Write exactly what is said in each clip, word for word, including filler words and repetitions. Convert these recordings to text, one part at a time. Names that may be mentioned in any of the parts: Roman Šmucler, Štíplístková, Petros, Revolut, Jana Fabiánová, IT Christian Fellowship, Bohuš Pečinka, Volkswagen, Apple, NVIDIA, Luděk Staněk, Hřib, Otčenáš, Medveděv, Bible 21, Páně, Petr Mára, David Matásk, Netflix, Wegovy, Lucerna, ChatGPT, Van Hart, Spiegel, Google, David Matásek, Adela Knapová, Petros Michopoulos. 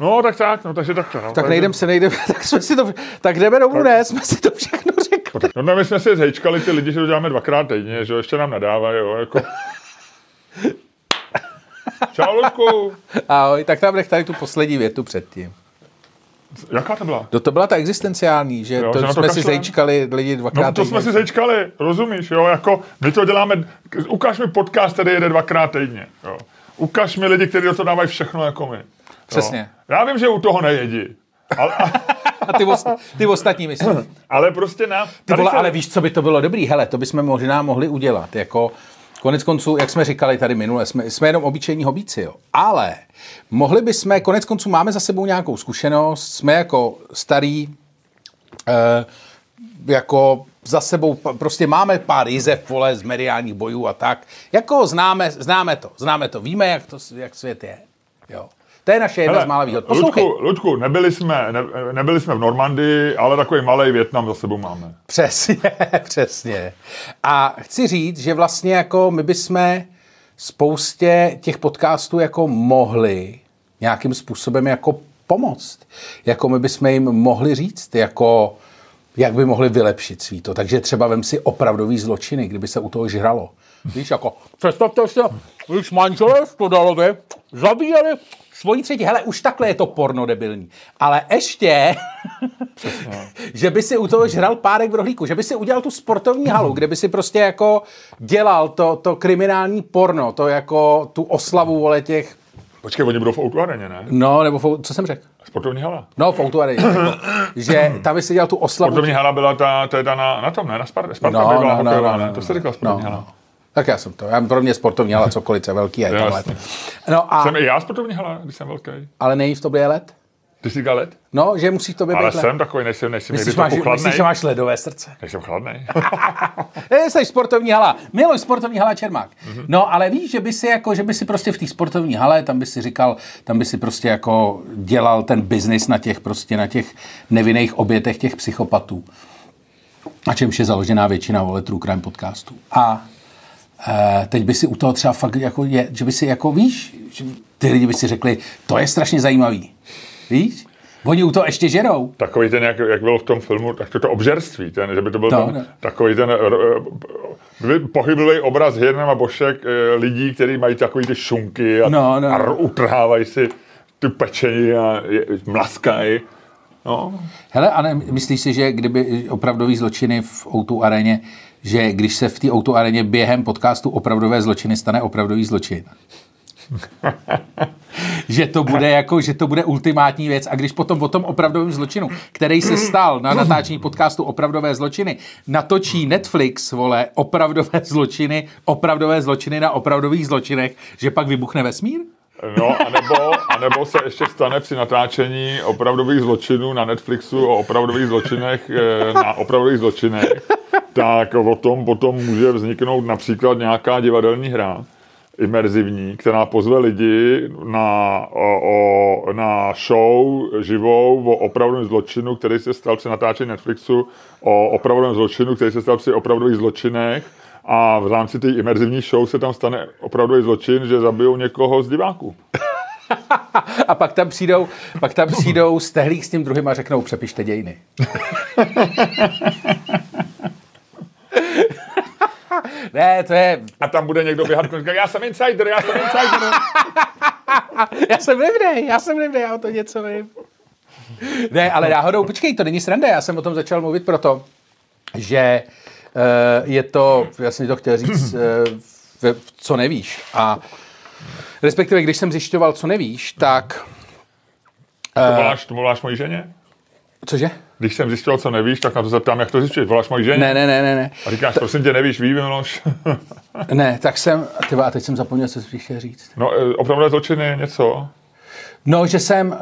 No tak tak, no takže takto. No. Tak nejdeme se, nejdeme, tak jsme si to, tak jdeme domů, tak. Ne, jsme si to všechno řekli. No, no my jsme si zhejčkali ty lidi, že to děláme dvakrát týdně, že jo, ještě nám nadávají, jo, jako. Čau, Ludku. Ahoj, tak tam nech tady tu poslední větu předtím. Jaká to byla? No to byla ta existenciální, že jo, to, že to jsme kašlem? Si zejčkali lidi dvakrát. No to týdně. Jsme si zejčkali, rozumíš, jo, jako my to děláme, ukáž mi podcast, který jede dvakrát týdně, jo. Ukaž mi lidi, kteří do toho dávají všechno jako my. Přesně. Jo. Já vím, že u toho nejedí. Ale, a... a ty, os, ty ostatní myslíš. Ale prostě nám... Ty vole, se... ale víš, co by to bylo dobrý? Hele, to bychom možná mohli udělat, jako... Konec konců, jak jsme říkali tady minule, jsme, jsme jenom obyčejní hobíci, jo. Ale mohli bychom, konec konců máme za sebou nějakou zkušenost, jsme jako starý, eh, jako za sebou, prostě máme pár jizev, vole, z mediálních bojů a tak. Jako známe, známe to, známe to, víme, jak, to, jak svět je, jo. To je naše jedna hele, z mála výhod. Poslouchej. Ludku, Ludku, nebyli jsme, ne, nebyli jsme v Normandii, ale takový malej Vietnam za sebou máme. Přesně, přesně. A chci říct, že vlastně jako my bychom spoustě těch podcastů jako mohli nějakým způsobem jako pomoct. Jako my bychom jim mohli říct, jako jak by mohli vylepšit svíto. Takže třeba vem si opravdový zločiny, kdyby se u toho žralo. Víš, jako představte se, když manželé Stodalovi zabíjeli svojí třetí. Hele, už takhle je to porno debilní. Ale ještě, že by si u toho žral párek v rohlíku, že by si udělal tu sportovní halu, kde by si prostě jako dělal to, to kriminální porno, to jako tu oslavu, vole, těch... Počkej, oni budou v O dva Areně, ne? No, nebo v, co jsem řekl? Sportovní hala. No, v O dva Areně. Že tam by si dělal tu oslavu... Sportovní hala byla ta, to je ta na, na tom, ne? Na Sparta, Sparta no, by byla no, hokejová, no, no, ne? To se říkala sportovní no, hala. No. Tak já jsem to. Já, pro mě sportovní hala cokoliv, je velký. Je no a, jsem i já sportovní hala, když jsem velký. Ale nejsi v tobě let? Ty jsi říkal let? No, že musí v tobě být let. Ale jsem takový, nejsem, nejsem někdy trochu chladnej. Myslíš, že máš ledové srdce? Nejsem chladnej. Jsi sportovní hala. Miluji sportovní hala Čermák. Mm-hmm. No, ale víš, že by si jako, že by si prostě v té sportovní hale, tam by si říkal, tam by si prostě jako dělal ten biznis na těch prostě, na těch nevinných obětech těch psychopatů. Na čemž je založená většina vole True Crime podcastů. A Uh, teď by si u toho třeba fakt, jako je, že by si jako, víš, ty lidi by si řekli, to je strašně zajímavý, víš? Oni u toho ještě žerou. Takový ten, jak, jak bylo v tom filmu, tak to, to obžerství, ten, že by to byl to, ten, no. Takový ten uh, pohyblivý obraz Hirnem a Bošek uh, lidí, kteří mají takový ty šunky a, no, no. a utrhávají si ty pečení a je, mlaskají. No. Hele, a ne, myslíš si, že kdyby opravdový zločiny v O dva Areně, že když se v té O dva Areně během podcastu opravdové zločiny stane opravdový zločin. Že to bude jako, že to bude ultimátní věc a když potom o tom opravdovém zločinu, který se stal na natáčení podcastu Opravdové zločiny, natočí Netflix, vole, opravdové zločiny, opravdové zločiny na opravdových zločinech, že pak vybuchne vesmír? No, anebo, anebo se ještě stane při natáčení opravdových zločinů na Netflixu o opravdových zločinech na opravdových zločinech, tak o tom potom může vzniknout například nějaká divadelní hra imerzivní, která pozve lidi na, o, o, na show živou o opravdovém zločinu, který se stal při natáčení Netflixu o opravdovém zločinu, který se stal při opravdových zločinech. A v rámci té imerzivní show se tam stane opravdový zločin, že zabijou někoho z diváků. A pak tam přijdou, pak tam přijdou stehlík s tím druhým a řeknou, přepište dějiny. Ne, to je... A tam bude někdo běhat, říká, já jsem insider, já jsem insider. Já jsem nevnej, já jsem nevnej, já o to něco vím. Ne, ale náhodou, počkej, to není sranda, já jsem o tom začal mluvit proto, že... je to, já jsem to chtěl říct, co nevíš. A respektive, když jsem zjišťoval, co nevíš, tak... To voláš, to voláš mojí ženě? Cože? Když jsem zjišťoval, co nevíš, tak na to zeptám, jak to zjišťuješ, voláš mojí ženě? Ne, ne, ne, ne. A říkáš, Ta... prosím tě, nevíš, ví, Miloš. Ne, tak jsem, tyba, a teď jsem zapomněl, co jsi chtěl říct. No, opravdu zločiny, něco? No, že jsem... Uh...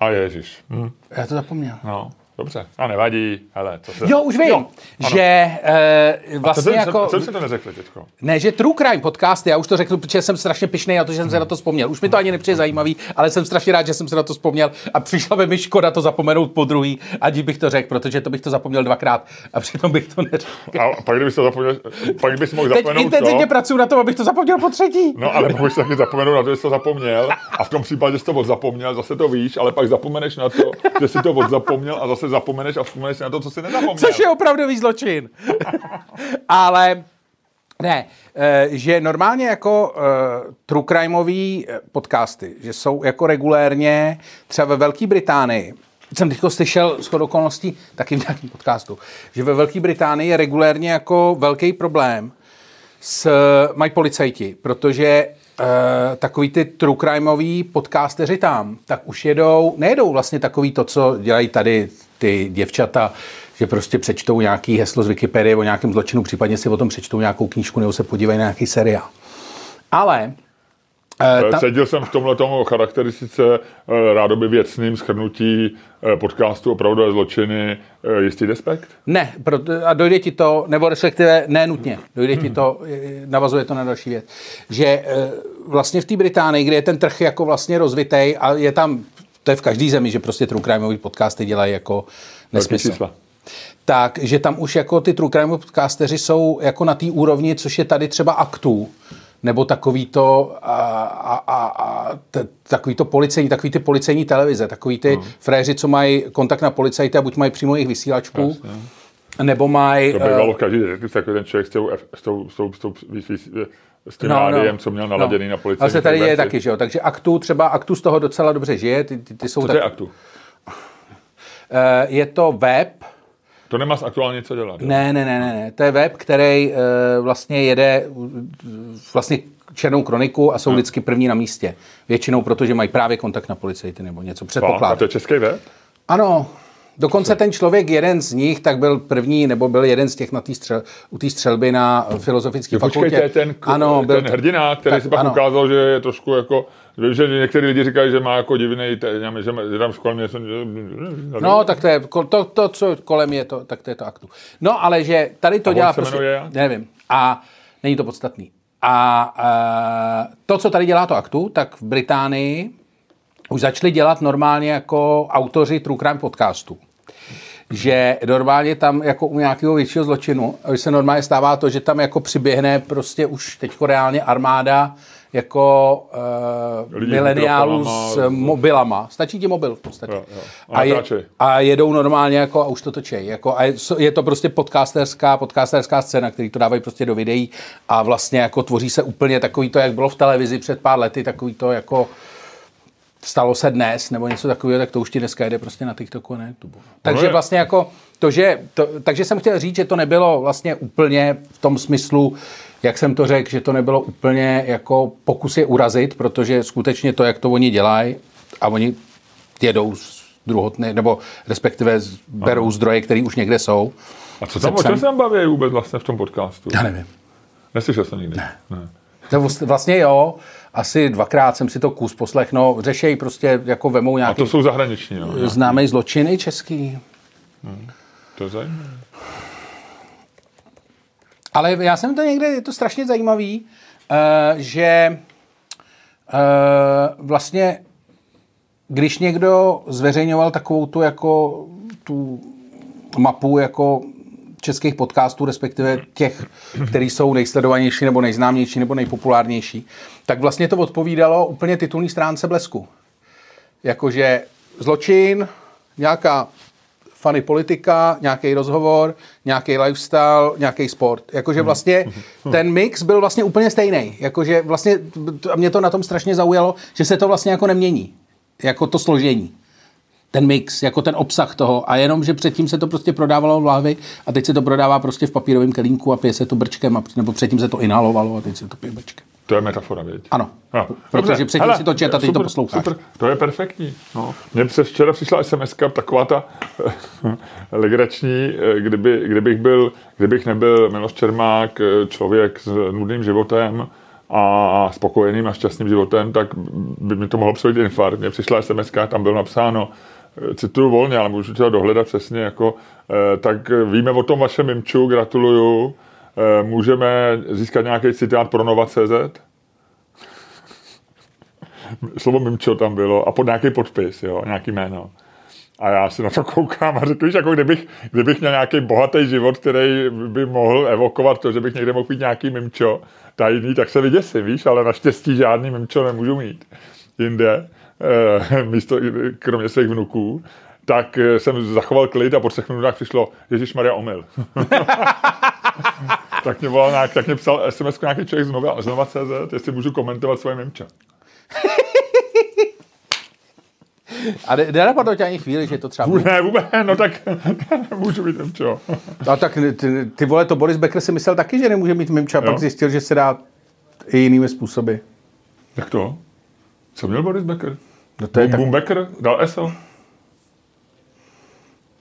A ježiš. Hm. Já to zapomněl. No. Dobře, a nevadí, hele, co se... Jo, už vím, jo, že e, vlastně a to, jako... Co jste to neřekli teďko? Ne, že True Crime podcast, já už to řeknu, protože jsem strašně pyšnej na to, že jsem se na to vzpomněl. Už mi to ani nepřijde zajímavý, ale jsem strašně rád, že jsem se na to vzpomněl a přišla by mi škoda to zapomenout po druhý, aniž bych to řekl, protože to bych to zapomněl dvakrát a přitom bych to neřekl. A pak kdybych to zapomněl, pak bys mohl zapomenout teď intenzivně to... pracuji na tom, abych to zapomněl po třetí. No, ale mohl bys taky zapomenout na to, že jsi to zapomněl a v tom případě jsi to odzapomněl, zase to víš, ale pak zapomeneš na to, že jsi to odzapomněl a zase se zapomeneš a vzpomeneš na to, co si nezapomněl. Což je opravdový zločin. Ale ne, že normálně jako true crimeový podcasty, že jsou jako regulérně třeba ve Velké Británii, jsem teďko slyšel shodou okolností taky v nějakém podcastu, že ve Velké Británii je regulérně jako velký problém s mají policajti, protože Uh, takový ty true crimeový podcasteři tam, tak už jedou, nejedou vlastně takový to, co dělají tady ty děvčata, že prostě přečtou nějaký heslo z Wikipedie o nějakém zločinu, případně si o tom přečtou nějakou knížku nebo se podívají na nějaký seriál. Ale... Uh, ta... Seděl jsem v tomhletomu charakteristice uh, rádoby věcným shrnutí uh, podcastu Opravdové zločiny uh, jistý despekt? Ne, proto, a dojde ti to, nebo respektive ne nutně, dojde hmm. ti to, navazuje to na další věc, že uh, vlastně v té Británii, kde je ten trh jako vlastně rozvitej a je tam, to je v každý zemi, že prostě true crimeový podcasty dělají jako nesmysl. Tak, že tam už jako ty true crimeový podcasteři jsou jako na té úrovni, což je tady třeba Aktů, nebo takový to, a, a, a, t, takový to policejní, takový ty policejní televize, takový ty hmm. fréři, co mají kontakt na policajty a buď mají přímo jejich vysílačku, Jasně. nebo mají... To bývalo v každý detektiv, takový ten člověk s tou, s tou, s tou, s tou s tím no, rádiem, no, co měl naladěný no. na policajní. Ale se tady je taky, že jo, takže Aktu, třeba Aktu z toho docela dobře žije. Ty, ty, ty jsou co tak... to je Aktu? Je to web... To nemá s Aktuálně co dělat. Ne, ne, ne, ne. To je web, který e, vlastně jede vlastně černou kroniku a jsou ne. vždycky první na místě. Většinou, protože mají právě kontakt na policajty nebo něco předpokládá. A to je český web? Ano. Dokonce ten člověk, jeden z nich, tak byl první, nebo byl jeden z těch na tý střel, u té střelby na Filozofické fakultě. Počkejte, ten, ano, ten hrdina, který tak, si pak ano. ukázal, že je trošku jako... Že některý lidi říkají, že má jako divnej, že tam školem něco... No, tak to je, to, to, co kolem je, to, tak to je to Aktu. No, ale že tady to a dělá... Prostě, nevím. A není to podstatný. A, a to, co tady dělá to Aktu, tak v Británii už začali dělat normálně jako autoři true crime podcastů. Že normálně tam jako u nějakého většího zločinu, už se normálně stává to, že tam jako přiběhne prostě už teďko reálně armáda jako uh, mileniálů s mobilama. Stačí ti mobil v podstatě. Jo, jo. A, a, je, a jedou normálně jako a už to točej. Jako, a je, je to prostě podcasterská, podcasterská scéna, který to dávají prostě do videí a vlastně jako tvoří se úplně takový to, jak bylo v televizi před pár lety, takový to jako stalo se dnes, nebo něco takového, tak to už ti dneska jde prostě na TikToku, ne? Takže vlastně jako to, že, to, takže jsem chtěl říct, že to nebylo vlastně úplně v tom smyslu, jak jsem to řekl, že to nebylo úplně jako pokus je urazit, protože skutečně to, jak to oni dělají a oni jedou z druhotné, nebo respektive berou zdroje, které už někde jsou. A co tam, o čem se tam baví vůbec vlastně v tom podcastu? Já nevím. Neslyšel jsem nikdy? Ne. ne. To vlastně jo, asi dvakrát jsem si to kus poslechnul, řešej prostě, jako vemou nějaký... A to jsou zahraniční, no. Známej zločiny český. Hmm. To je zajímavé. Ale já jsem to někde, je to strašně zajímavý, uh, že uh, vlastně, když někdo zveřejňoval takovou tu, jako, tu mapu, jako... českých podcastů, respektive těch, který jsou nejsledovanější, nebo nejznámější, nebo nejpopulárnější, tak vlastně to odpovídalo úplně titulní stránce Blesku. Jakože zločin, nějaká funny politika, nějaký rozhovor, nějaký lifestyle, nějaký sport. Jakože vlastně ten mix byl vlastně úplně stejný. Jakože vlastně, a mě to na tom strašně zaujalo, že se to vlastně jako nemění. Jako to složení. Ten mix, jako ten obsah toho. A jenom, že předtím se to prostě prodávalo v lahvi a teď se to prodává prostě v papírovém kelínku a pije se to brčkem, a, nebo předtím se to inhalovalo a teď se to pije brčkem. To je metafora, věď? Ano. No. Protože dobře. Předtím hele, si to čet a teď super, to posloucháš. Super. To je perfektní. No. Mně přes včera přišla SMSka taková ta legrační, kdyby, kdybych, byl, kdybych nebyl Miloš Čermák, člověk s nudným životem, a spokojeným a šťastným životem, tak by mi to mohlo přijít infarkt. Mně přišla SMSka, tam bylo napsáno, cituju volně, ale můžu třeba dohledat přesně, jako, tak víme o tom vašem imču, gratuluju, můžeme získat nějaký citát pro Nova tečka cé zet? Slovo mimčo tam bylo a pod nějaký podpis, jo, nějaký jméno. A já si na to koukám a řekl, víš, jako kdybych, kdybych měl nějaký bohatý život, který by mohl evokovat to, že bych někde mohl mít nějaký mimčo tajný, tak se vyděsím, víš, ale naštěstí žádný mimčo nemůžu mít jinde, e, místo, kromě svých vnuků. Tak jsem zachoval klid a po třech minutách přišlo, ježišmarja, omyl. tak, mě volal nějak, tak mě psal es em es nějaký člověk znova, znova cé zet, jestli můžu komentovat svoje mimčo. A nenapadlo tě ani chvíli, že to třeba... Ne, vůbec, no tak nemůžu mít mimčo. A tak ty, ty vole, to Boris Becker si myslel taky, že nemůže mít mimčo, a pak zjistil, že se dá i jinými způsoby. Jak to? Co měl Boris Becker? No to je Boom, tak... Boom Becker? Dal eso?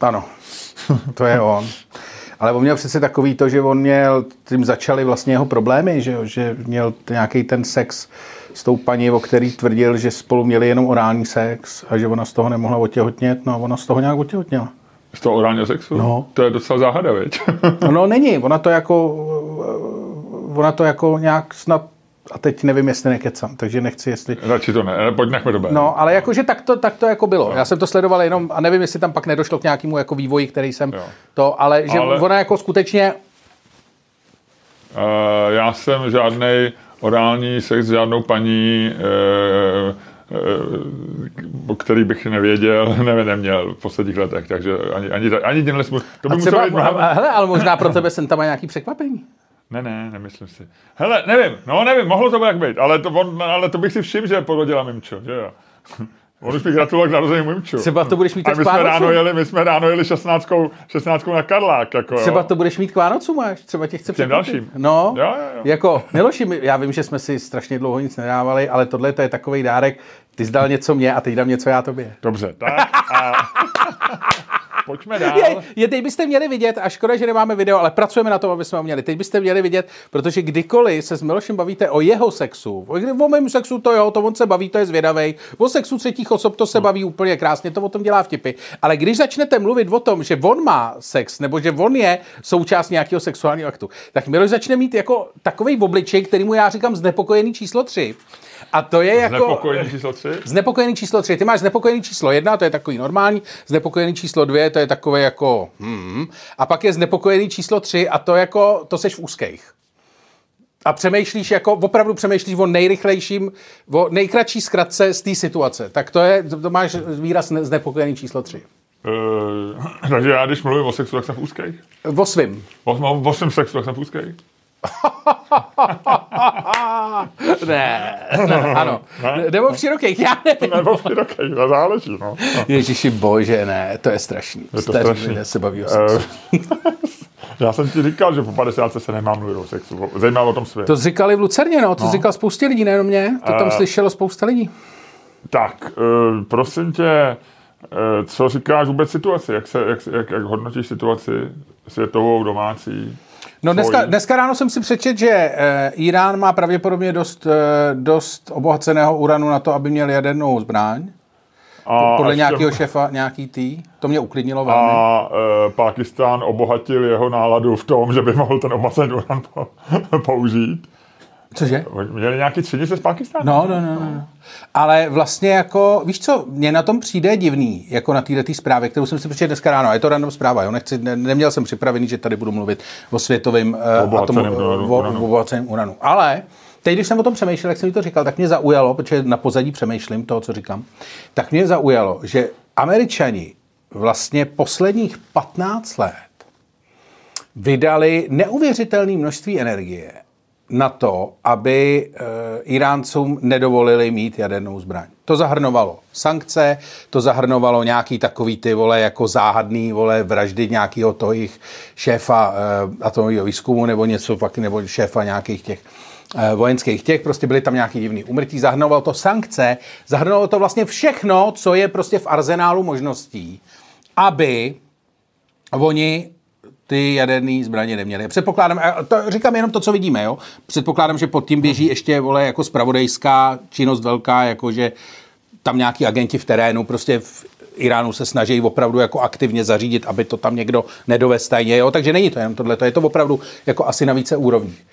Ano, to je on. Ale on měl přece takový to, že on měl, tím začaly vlastně jeho problémy, že, že měl nějaký ten sex s tou paní, o který tvrdil, že spolu měli jenom orální sex a že ona z toho nemohla otěhotnět, no a ona z toho nějak otěhotněla. Z toho orálního sexu? No. To je docela záhada, viď? no, no není, ona to jako, ona to jako nějak snad, a teď nevím, jestli nekecám, takže nechci, jestli... Radši to ne, pojď nechme dobré. No, ale jakože tak to, tak to jako bylo. No. Já jsem to sledoval jenom, a nevím, jestli tam pak nedošlo k nějakému jako vývoji, který jsem jo. to, ale že ale... ona jako skutečně... Uh, já jsem žádnej orální sex s žádnou paní, uh, uh, který bych nevěděl, nevím, neměl v posledních letech, takže ani, ani, ani tímhle smůj... To by muselo být mnohem... Hele, ale možná pro tebe jsem tam má nějaký překvapení. Ne, ne, nemyslím si. Hele, nevím, no nevím, mohlo to jak být, ale to, on, ale to bych si všiml, že porodila mimčo, že jo. On už mi gratuloval k narození mimču. Třeba to budeš mít k Vánocům. A my jsme ráno jeli šestnáctkou, šestnáctkou na Karlák, jako jo. Třeba to budeš mít k Vánocům, máš, třeba tě chce překvapit. Těm dalším. No, jo, jo, jo. Jako, Miloši, já vím, že jsme si strašně dlouho nic nedávali, ale tohle to je takovej dárek, ty jsi dal něco mě a teď dám něco já tobě. Dobře, tak a... Pojďme dál. Je, je, teď byste měli vidět, a škoda, že nemáme video, ale pracujeme na tom, aby jsme ho měli. Teď byste měli vidět, protože kdykoliv se s Milošem bavíte o jeho sexu, o, o mém sexu to jo, to on se baví, to je zvědavej, o sexu třetích osob to se baví úplně krásně, to o tom dělá vtipy. Ale když začnete mluvit o tom, že on má sex, nebo že on je součást nějakého sexuálního aktu, tak Miloš začne mít jako takovej obličej, kterýmu já říkám znepokojený číslo tři. A to je jako... Znepokojený číslo tři? Znepokojený číslo tři. Ty máš znepokojený číslo jedna, to je takový normální, znepokojený číslo dvě, to je takové jako... Hmm. A pak je znepokojený číslo tři a to jako, to seš v úzkých. A přemýšlíš jako, opravdu přemýšlíš o nejrychlejším, o nejkratší zkratce z té situace. Tak to je, to máš výraz znepokojený číslo tři. E, takže já, když mluvím o sexu, tak jsem v úzkých? O svým. O, o svým sexu, tak jsem v úzkých? ne, ne, ano. Ne? Nebo v širokých, já nevím. Nebo v širokých, to záleží, no. Ježiši bože, ne, to je strašný. Je to strašný. Lidé se baví o sexu. Já jsem ti říkal, že po padesátce se nemám mluvit o sexu, zajímalo o tom svět. To říkali v Lucerně, no, to no. říkal spoustě lidí, nejenom mě, to tam uh, slyšelo spousta lidí. Tak, uh, prosím tě, uh, co říkáš vůbec situaci, jak, se, jak, jak, jak hodnotíš situaci světovou, domácí? No dneska, dneska ráno jsem si přečet, že e, Irán má pravděpodobně dost, e, dost obohaceného uranu na to, aby měl jadernou zbraň. A podle nějakého ještě... šefa, nějaký tý. To mě uklidnilo velmi. A e, Pákistán obohatil jeho náladu v tom, že by mohl ten obohacený uran po, použít. Cože? Měli nějaký třinice z Pákistánu? No, no, no, no. Ale vlastně jako, víš co, mně na tom přijde divný, jako na této zprávě, kterou jsem si přečetl dneska ráno, a je to random zpráva, jo, nechci, ne, neměl jsem připravený, že tady budu mluvit o světovém obohaceném uh, uranu. Ale teď, když jsem o tom přemýšlel, jak jsem mi to říkal, tak mě zaujalo, protože na pozadí přemýšlím toho, co říkám, tak mě zaujalo, že Američani vlastně posledních patnáct let vydali neuvěřitelné množství energie na to, aby e, Iráncům nedovolili mít jadernou zbraň. To zahrnovalo sankce, to zahrnovalo nějaký takový ty vole jako záhadný vole vraždy nějakého toho jejich šéfa e, atomového výzkumu nebo něco fakt, nebo šéfa nějakých těch e, vojenských těch, prostě byly tam nějaký divný úmrtí, zahrnovalo to sankce, zahrnovalo to vlastně všechno, co je prostě v arzenálu možností, aby oni ty jaderný zbraně neměly. Předpokládám, a to říkám jenom to, co vidíme, jo. Předpokládám, že pod tím běží ještě, vole, jako zpravodajská činnost velká, jakože tam nějaký agenti v terénu prostě v Iránu se snaží opravdu jako aktivně zařídit, aby to tam někdo nedovez tajně, jo? Takže není to jenom tohle, to je to opravdu jako asi na více úrovních.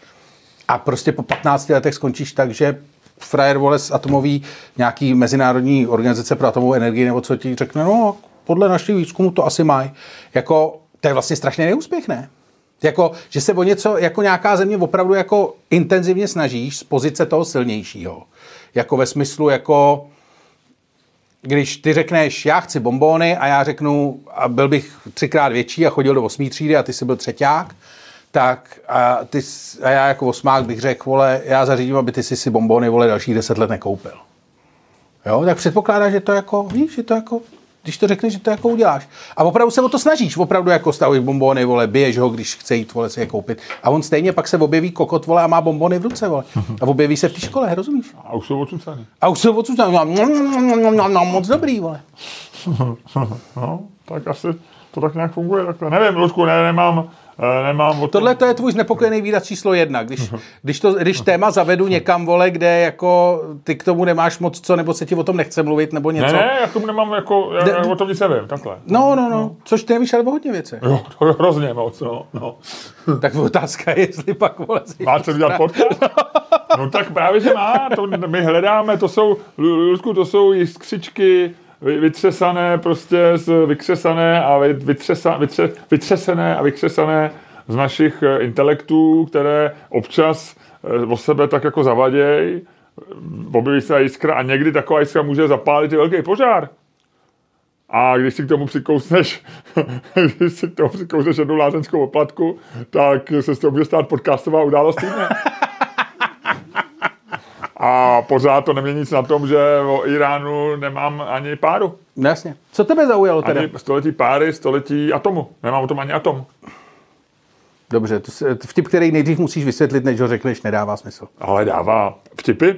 A prostě po patnácti letech skončíš tak, že frajer vole z atomový nějaký mezinárodní organizace pro atomovou energii nebo co ti řekne, no podle našich výzkumů to asi mají. Jako, to je vlastně strašně neúspěch, ne? Jako, že se o něco, jako nějaká země opravdu jako intenzivně snažíš z pozice toho silnějšího. Jako ve smyslu, jako když ty řekneš, já chci bonbóny a já řeknu, a byl bych třikrát větší a chodil do osmý třídy a ty jsi byl třeťák, tak a, ty, a já jako osmák bych řekl, vole, já zařídím, aby ty jsi si bonbóny, vole, dalších deset let nekoupil. Jo, tak předpokládá, že to jako, víš, že to jako... Když to řekneš, že to jako uděláš. A opravdu se o to snažíš. Opravdu jako stavuješ bombony, vole, biješ ho, když chce jít, vole, si je koupit. A on stejně pak se objeví kokot, vole, a má bombony v ruce, vole. A objeví se v té škole, rozumíš? A už jsou odsucaný. A už jsou odsucaný. No, moc dobrý, vole. No, tak asi to tak nějak funguje. Takhle. Nevím, Lučku, ne, nemám... Nemám tohle to je tvůj znepokojený výraz číslo jedna. Když, když, to, když téma zavedu někam, vole, kde jako ty k tomu nemáš moc co, nebo se ti o tom nechce mluvit, nebo něco. Ne, ne, já k tomu nemám, jako, já, já o tom nic nevím, takhle. No, no, no, no. Což ty nevíš, ale o hodně věci. Jo, hrozně moc, no, no. Tak otázka je, jestli pak, vole, má co dělat podcast? No tak právě, že má, to my hledáme, to jsou, Luzku, to jsou jiskřičky, vytřesané prostě, z, vykřesané a vytřesa, vytře, vytřesené a vykřesané z našich intelektů, které občas o sebe tak jako zavaděj, objeví se jiskra a někdy taková jiskra může zapálit i velký požár. A když si k tomu přikousneš, když si k tomu přikousneš jednu lázeňskou oplatku, tak se z toho může stát podcastová událost týdne. A pořád to nemění nic na tom, že o Iránu nemám ani páru. No jasně. Co tebe zaujalo tedy? Ani století páry, století atomu. Nemám o tom ani atom. Dobře, to je vtip, který nejdřív musíš vysvětlit, než ho řekneš, nedává smysl. Ale dává. Vtipy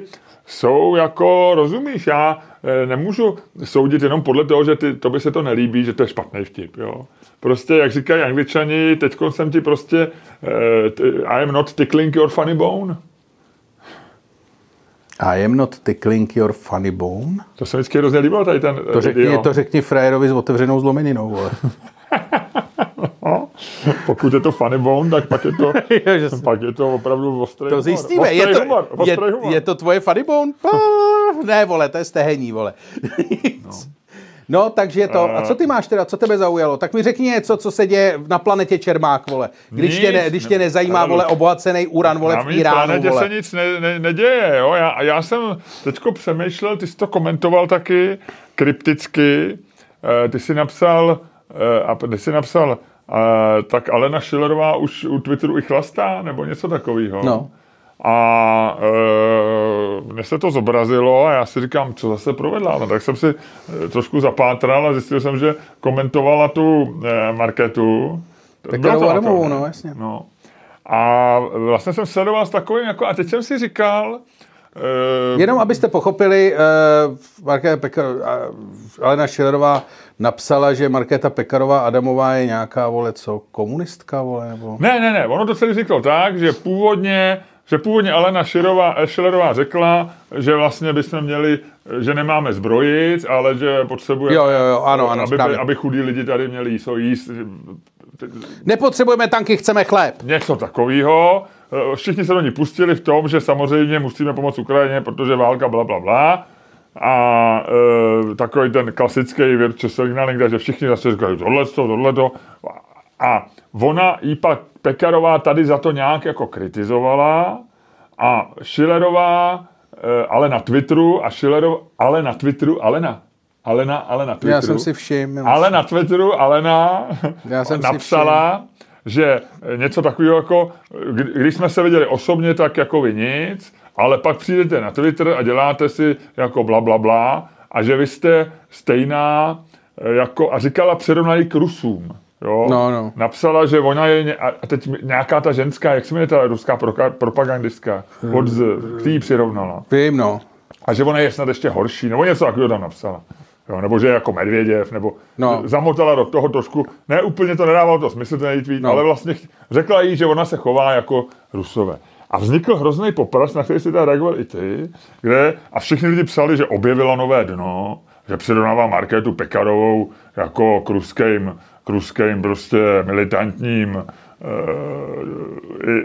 jsou jako, rozumíš, já nemůžu soudit jenom podle toho, že ty, tobě se to nelíbí, že to je špatný vtip, jo. Prostě, jak říkají Angličani, teďkon jsem ti prostě uh, I am not tickling your funny bone. I am not tickling your funny bone. To se vždycky hrozně líbilo tady ten... To řekni, to řekni frajerovi s otevřenou zlomeninou, vole. No, pokud je to funny bone, tak pak je to, jo, pak je to opravdu ostrý, to zjistíme. Ostrý je to, humor. Je, humor. Je to tvoje funny bone? Ne, vole, to je stehení, vole. No. No, takže je to. A co ty máš teda? Co tebe zaujalo? Tak mi řekni něco, co se děje na planetě Čermák, vole. Když, nic, tě, ne, když tě nezajímá, vole, obohacený uran, vole, v Iránu, vole. Na planetě se nic ne, ne, neděje, jo. Já, já jsem teďko přemýšlel, ty jsi to komentoval taky krypticky. Ty jsi napsal, a ty jsi napsal, tak Alena Schillerová už u Twitteru i chlastá, nebo něco takového. No. A e, mně se to zobrazilo a já si říkám, co zase provedla. No, tak jsem si e, trošku zapátral a zjistil jsem, že komentovala tu e, Markétu. Pekarovou Adamovou, no jasně. No. A vlastně jsem sledoval s takovým, jako, a teď jsem si říkal... E, Jenom abyste pochopili, e, Markéta Pekarová, Alena Schillerová napsala, že Markéta Pekarová Adamová je nějaká, vole, co, komunistka, vole, nebo... Ne, ne, ne, ono to celý vzniklo tak, že původně... že původně Alena Schillerová řekla, že vlastně bychom měli, že nemáme zbrojit, ale že potřebujeme, jo, jo, jo, ano, ano, aby, aby chudí lidi tady měli jíst, jíst. Nepotřebujeme tanky, chceme chléb. Něco takového. Všichni se do ní pustili v tom, že samozřejmě musíme pomoct Ukrajině, protože válka bla, bla, bla. A e, takový ten klasický věr česelina někde, že všichni zase říkají tohleto, tohleto. A ona jí pak Pekarová tady za to nějak jako kritizovala a Schillerová, ale na Twitteru, a Schillerová, ale na Twitteru, Alena. Alena, ale na Twitteru. Já jsem si všiml. Ale na Twitteru, Alena Já jsem napsala, si že něco takového jako, když jsme se viděli osobně, tak jako vy nic, ale pak přijdete na Twitter a děláte si jako bla, bla, bla, a že vy jste stejná jako, a říkala přirovnají k Rusům. Jo, no, no. Napsala, že ona je, a teď nějaká ta ženská, jak se jmenuje ta ruská proka, propagandistka, od z, který ji přirovnala. Vím, no. A že ona je snad ještě horší, nebo něco takového tam napsala. Jo, nebo že je jako Medveděv, nebo no. Zamotala do toho trošku, ne úplně to nedávalo to smysl, to nejít víc, no. Ale vlastně řekla jí, že ona se chová jako Rusové. A vznikl hrozný poprask, na který si teda reagoval i ty, kde, a všichni lidi psali, že objevila nové dno, že přirovnává Markétu Pekarovou jako k ruským, k ruským prostě militantním, eh,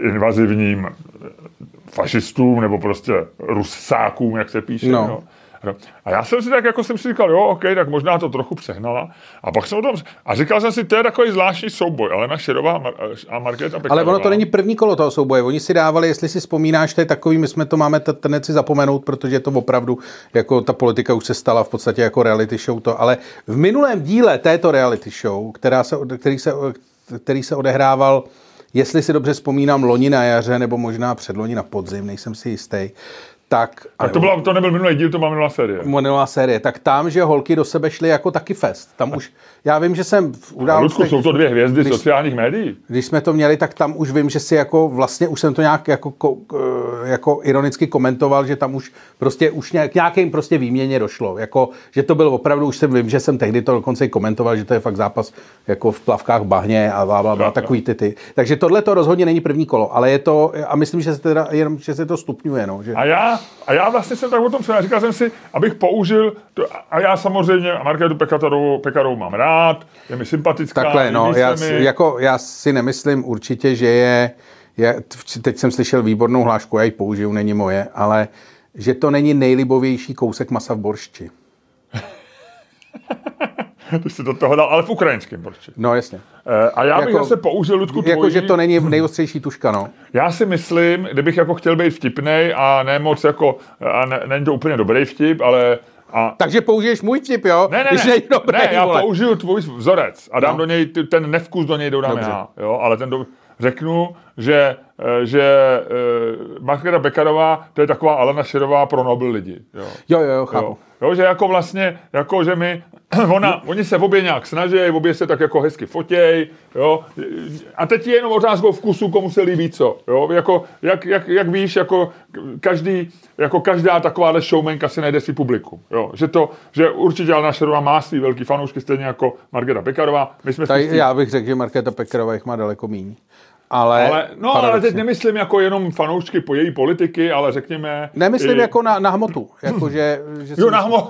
invazivním fašistům, nebo prostě rusákům, jak se píše. No. No. A já jsem si tak, jako jsem si říkal, jo, ok, tak možná to trochu přehnala. A pak jsem o tom, a říkal jsem si, to je takový zvláštní souboj, Alena Schillerová a Markéta Pekarová. Ale ono to není první kolo toho souboje, oni si dávali, jestli si vzpomínáš, to je takový, my jsme to máme tendenci zapomenout, protože to opravdu, jako ta politika už se stala v podstatě jako reality show to, ale v minulém díle této reality show, která se, který, se, který se odehrával, jestli si dobře vzpomínám, loni na jaře, nebo možná předloni na podzim, nejsem si jistý. Tak, tak to, byla, to nebyl minulý díl, to byla minulá série. Minulá série, tak tam, že holky do sebe šly jako taky fest. Tam už, já vím, že jsem... udál. Ludku, jsou to dvě hvězdy když, sociálních médií. Když jsme to měli, tak tam už vím, že si jako vlastně, už jsem to nějak jako, jako ironicky komentoval, že tam už prostě už nějak, nějakým prostě výměně došlo. Jako, že to byl opravdu, už jsem vím, že jsem tehdy to dokonce i komentoval, že to je fakt zápas jako v plavkách bahně a blablabla, takový ty ty. Takže tohle to rozhodně není první kolo, ale je to, a myslím, že se, teda, jenom, že se to stupňuje. No, že... A já A já vlastně jsem tak o tom přemýšlel. Říkal jsem si, abych použil, to, a já samozřejmě Markétu Pekarovou, Pekarovou mám rád, je mi sympatická. Takhle, no, já, si, jako, já si nemyslím určitě, že je, je, teď jsem slyšel výbornou hlášku, já ji použiju, není moje, ale že to není nejlibovější kousek masa v boršči. Ty jsi do toho dal, ale v ukrajinském borči. No jasně. A já bych jako, zase použil, Ludku, tvojí... Jako, že to není nejostřejší tuška, no. Já si myslím, kdybych jako chtěl být vtipnej a nemoc jako... A ne, není to úplně dobrý vtip, ale... A... Takže použiješ můj vtip, jo? Ne, ne, když ne, ne, dobrý, ne já použiju tvůj vzorec a dám no. do něj, ten nevkus do něj dodám já, jo? Ale ten do... řeknu, že, že uh, Markéta Pekarová, to je taková Alena Schillerová pro nobl lidi. Jo, jo, jo, jo chápu. Jo. Jo, že jako vlastně, jako že my, ona, oni se obě nějak snaží, obě se tak jako hezky fotěj, jo, a teď je jenom otázkou vkusu, komu se líbí co, jo, jako, jak, jak, jak víš, jako každý, jako každá takováhle showmanka si najde svý publikum, jo, že to, že určitě Alena Schillerová má svý velký fanoušky, stejně jako Markéta Pekarová, my jsme... Tady já bych řekl, že Markéta Pekarová jich má daleko míň. Ale, ale, no, ale teď nemyslím jako jenom fanoušky po její politiky, ale řekněme... Nemyslím i... jako na, na hmotu. Jako že, že jo, na hmotu.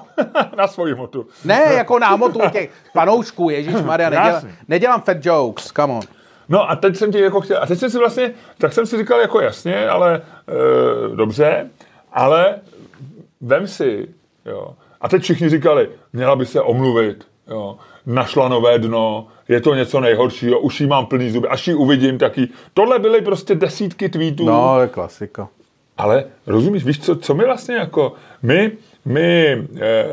Na svoji hmotu. Ne, jako na hmotu těch fanoušků, ježišmarja, nedělám, nedělám fat jokes, come on. No a teď jsem ti jako chtěl... A teď jsem si vlastně... Tak jsem si říkal jako jasně, ale... E, dobře, ale... Vem si, jo. A teď všichni říkali, měla by se omluvit, jo. Našla nové dno, je to něco nejhoršího, už jí mám plný zuby, až ji uvidím taky. Tohle byly prostě desítky tweetů. No, ale klasika. Ale rozumíš, víš, co, co my vlastně jako, my, my, eh,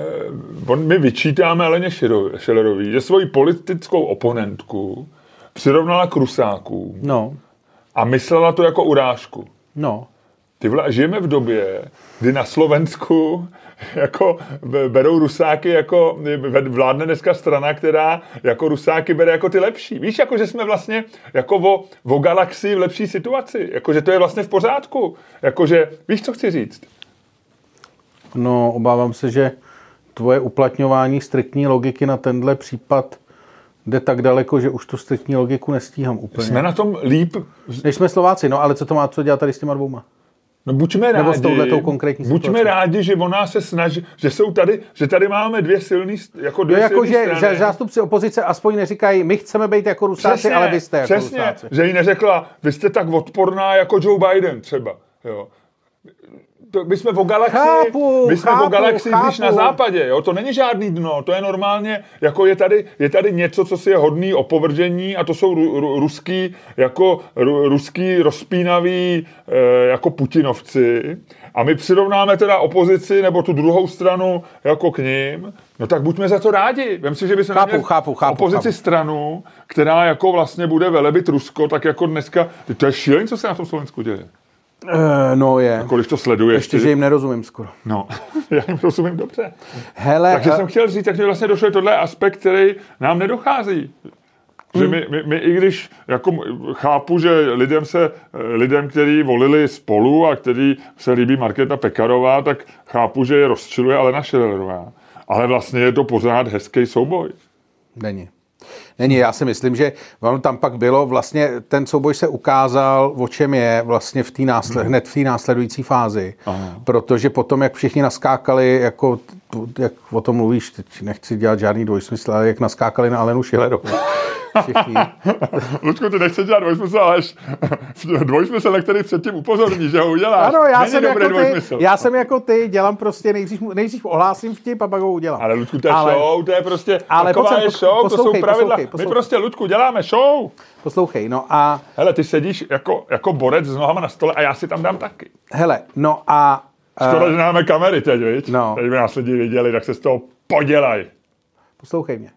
my vyčítáme Aleně Schillerové, že svoji politickou oponentku přirovnala k rusákům. No. A myslela to jako urážku. No. Ty vole, žijeme v době, kdy na Slovensku jako berou rusáky, jako vládne dneska strana, která jako rusáky bere jako ty lepší. Víš, jako že jsme vlastně jako vo, vo galaxii v lepší situaci. Jako že to je vlastně v pořádku. Jako že, víš, co chci říct? No, obávám se, že tvoje uplatňování striktní logiky na tenhle případ jde tak daleko, že už tu striktní logiku nestíhám úplně. Jsme na tom líp... Než jsme Slováci, no, ale co to má co dělat tady s těma dvouma? No buďme rádi, buďme rádi, že ona se snaží, že jsou tady, že tady máme dvě silné, jako dvě no jako silné že, strany. Že zástupci opozice aspoň neříkají, my chceme být jako Rusáci, přesně, ale vy jste jako přesně, Rusáci. Že jí neřekla, vy jste tak odporná jako Joe Biden třeba, jo. To, my jsme v galaxii, chápu, my jsme chápu, v galaxii když na západě, jo, to není žádný dno, to je normálně, jako je tady, je tady něco, co si je hodný opovržení a to jsou ru, ru, ruský, jako ru, ruský rozpínaví e, jako putinovci a my přirovnáme teda opozici nebo tu druhou stranu jako k ním, no tak buďme za to rádi. Vem si, že bychom chápu, měli chápu, chápu, opozici chápu. Stranu, která jako vlastně bude velebit Rusko, tak jako dneska, to je šílený, co se na tom Slovensku děje. No je. A kolik to sleduješ? Ještě, že jim nerozumím skoro. No, já jim rozumím dobře. Hele, takže a... jsem chtěl říct, jak mě vlastně došlo tohle aspekt, který nám nedochází. Že my, my, my i když jako chápu, že lidem, se, lidem, kteří volili Spolu a který se líbí Markéta Pekarová, tak chápu, že je rozčiluje Alena Schillerová. Ale vlastně je to pořád hezký souboj. Není. není. Já si myslím, že ono tam pak bylo, vlastně ten souboj se ukázal, o čem je vlastně v té násled, hned v té následující fázi. Aha. Protože potom, jak všichni naskákali, jako, jak o tom mluvíš, teď nechci dělat žádný dvojsmysl, ale jak naskákali na Alenu Schillerovou. Všichni. Lučku, ty nechci dělat dvojsmysl, ale dvojsmysl, který předtím upozorní, že ho uděláš. Ano, já jsem, jako ty, já jsem jako ty, dělám prostě nejdřív, nejdřív ohlásím vtip a pak ho udělám. Ale Lučku, to je ale, show, to je prostě, ale taková pocem, je show, poslouchej, to jsou pravidla. Poslouchej, poslouchej. My prostě, Lučku, děláme show. Poslouchej, no a... Hele, ty sedíš jako, jako borec s nohama na stole a já si tam dám taky. Hele, no a... Skoro, že máme kamery teď, viď? No. Teď by nás lidi viděli, tak se z toho podělaj. Poslouchej mě.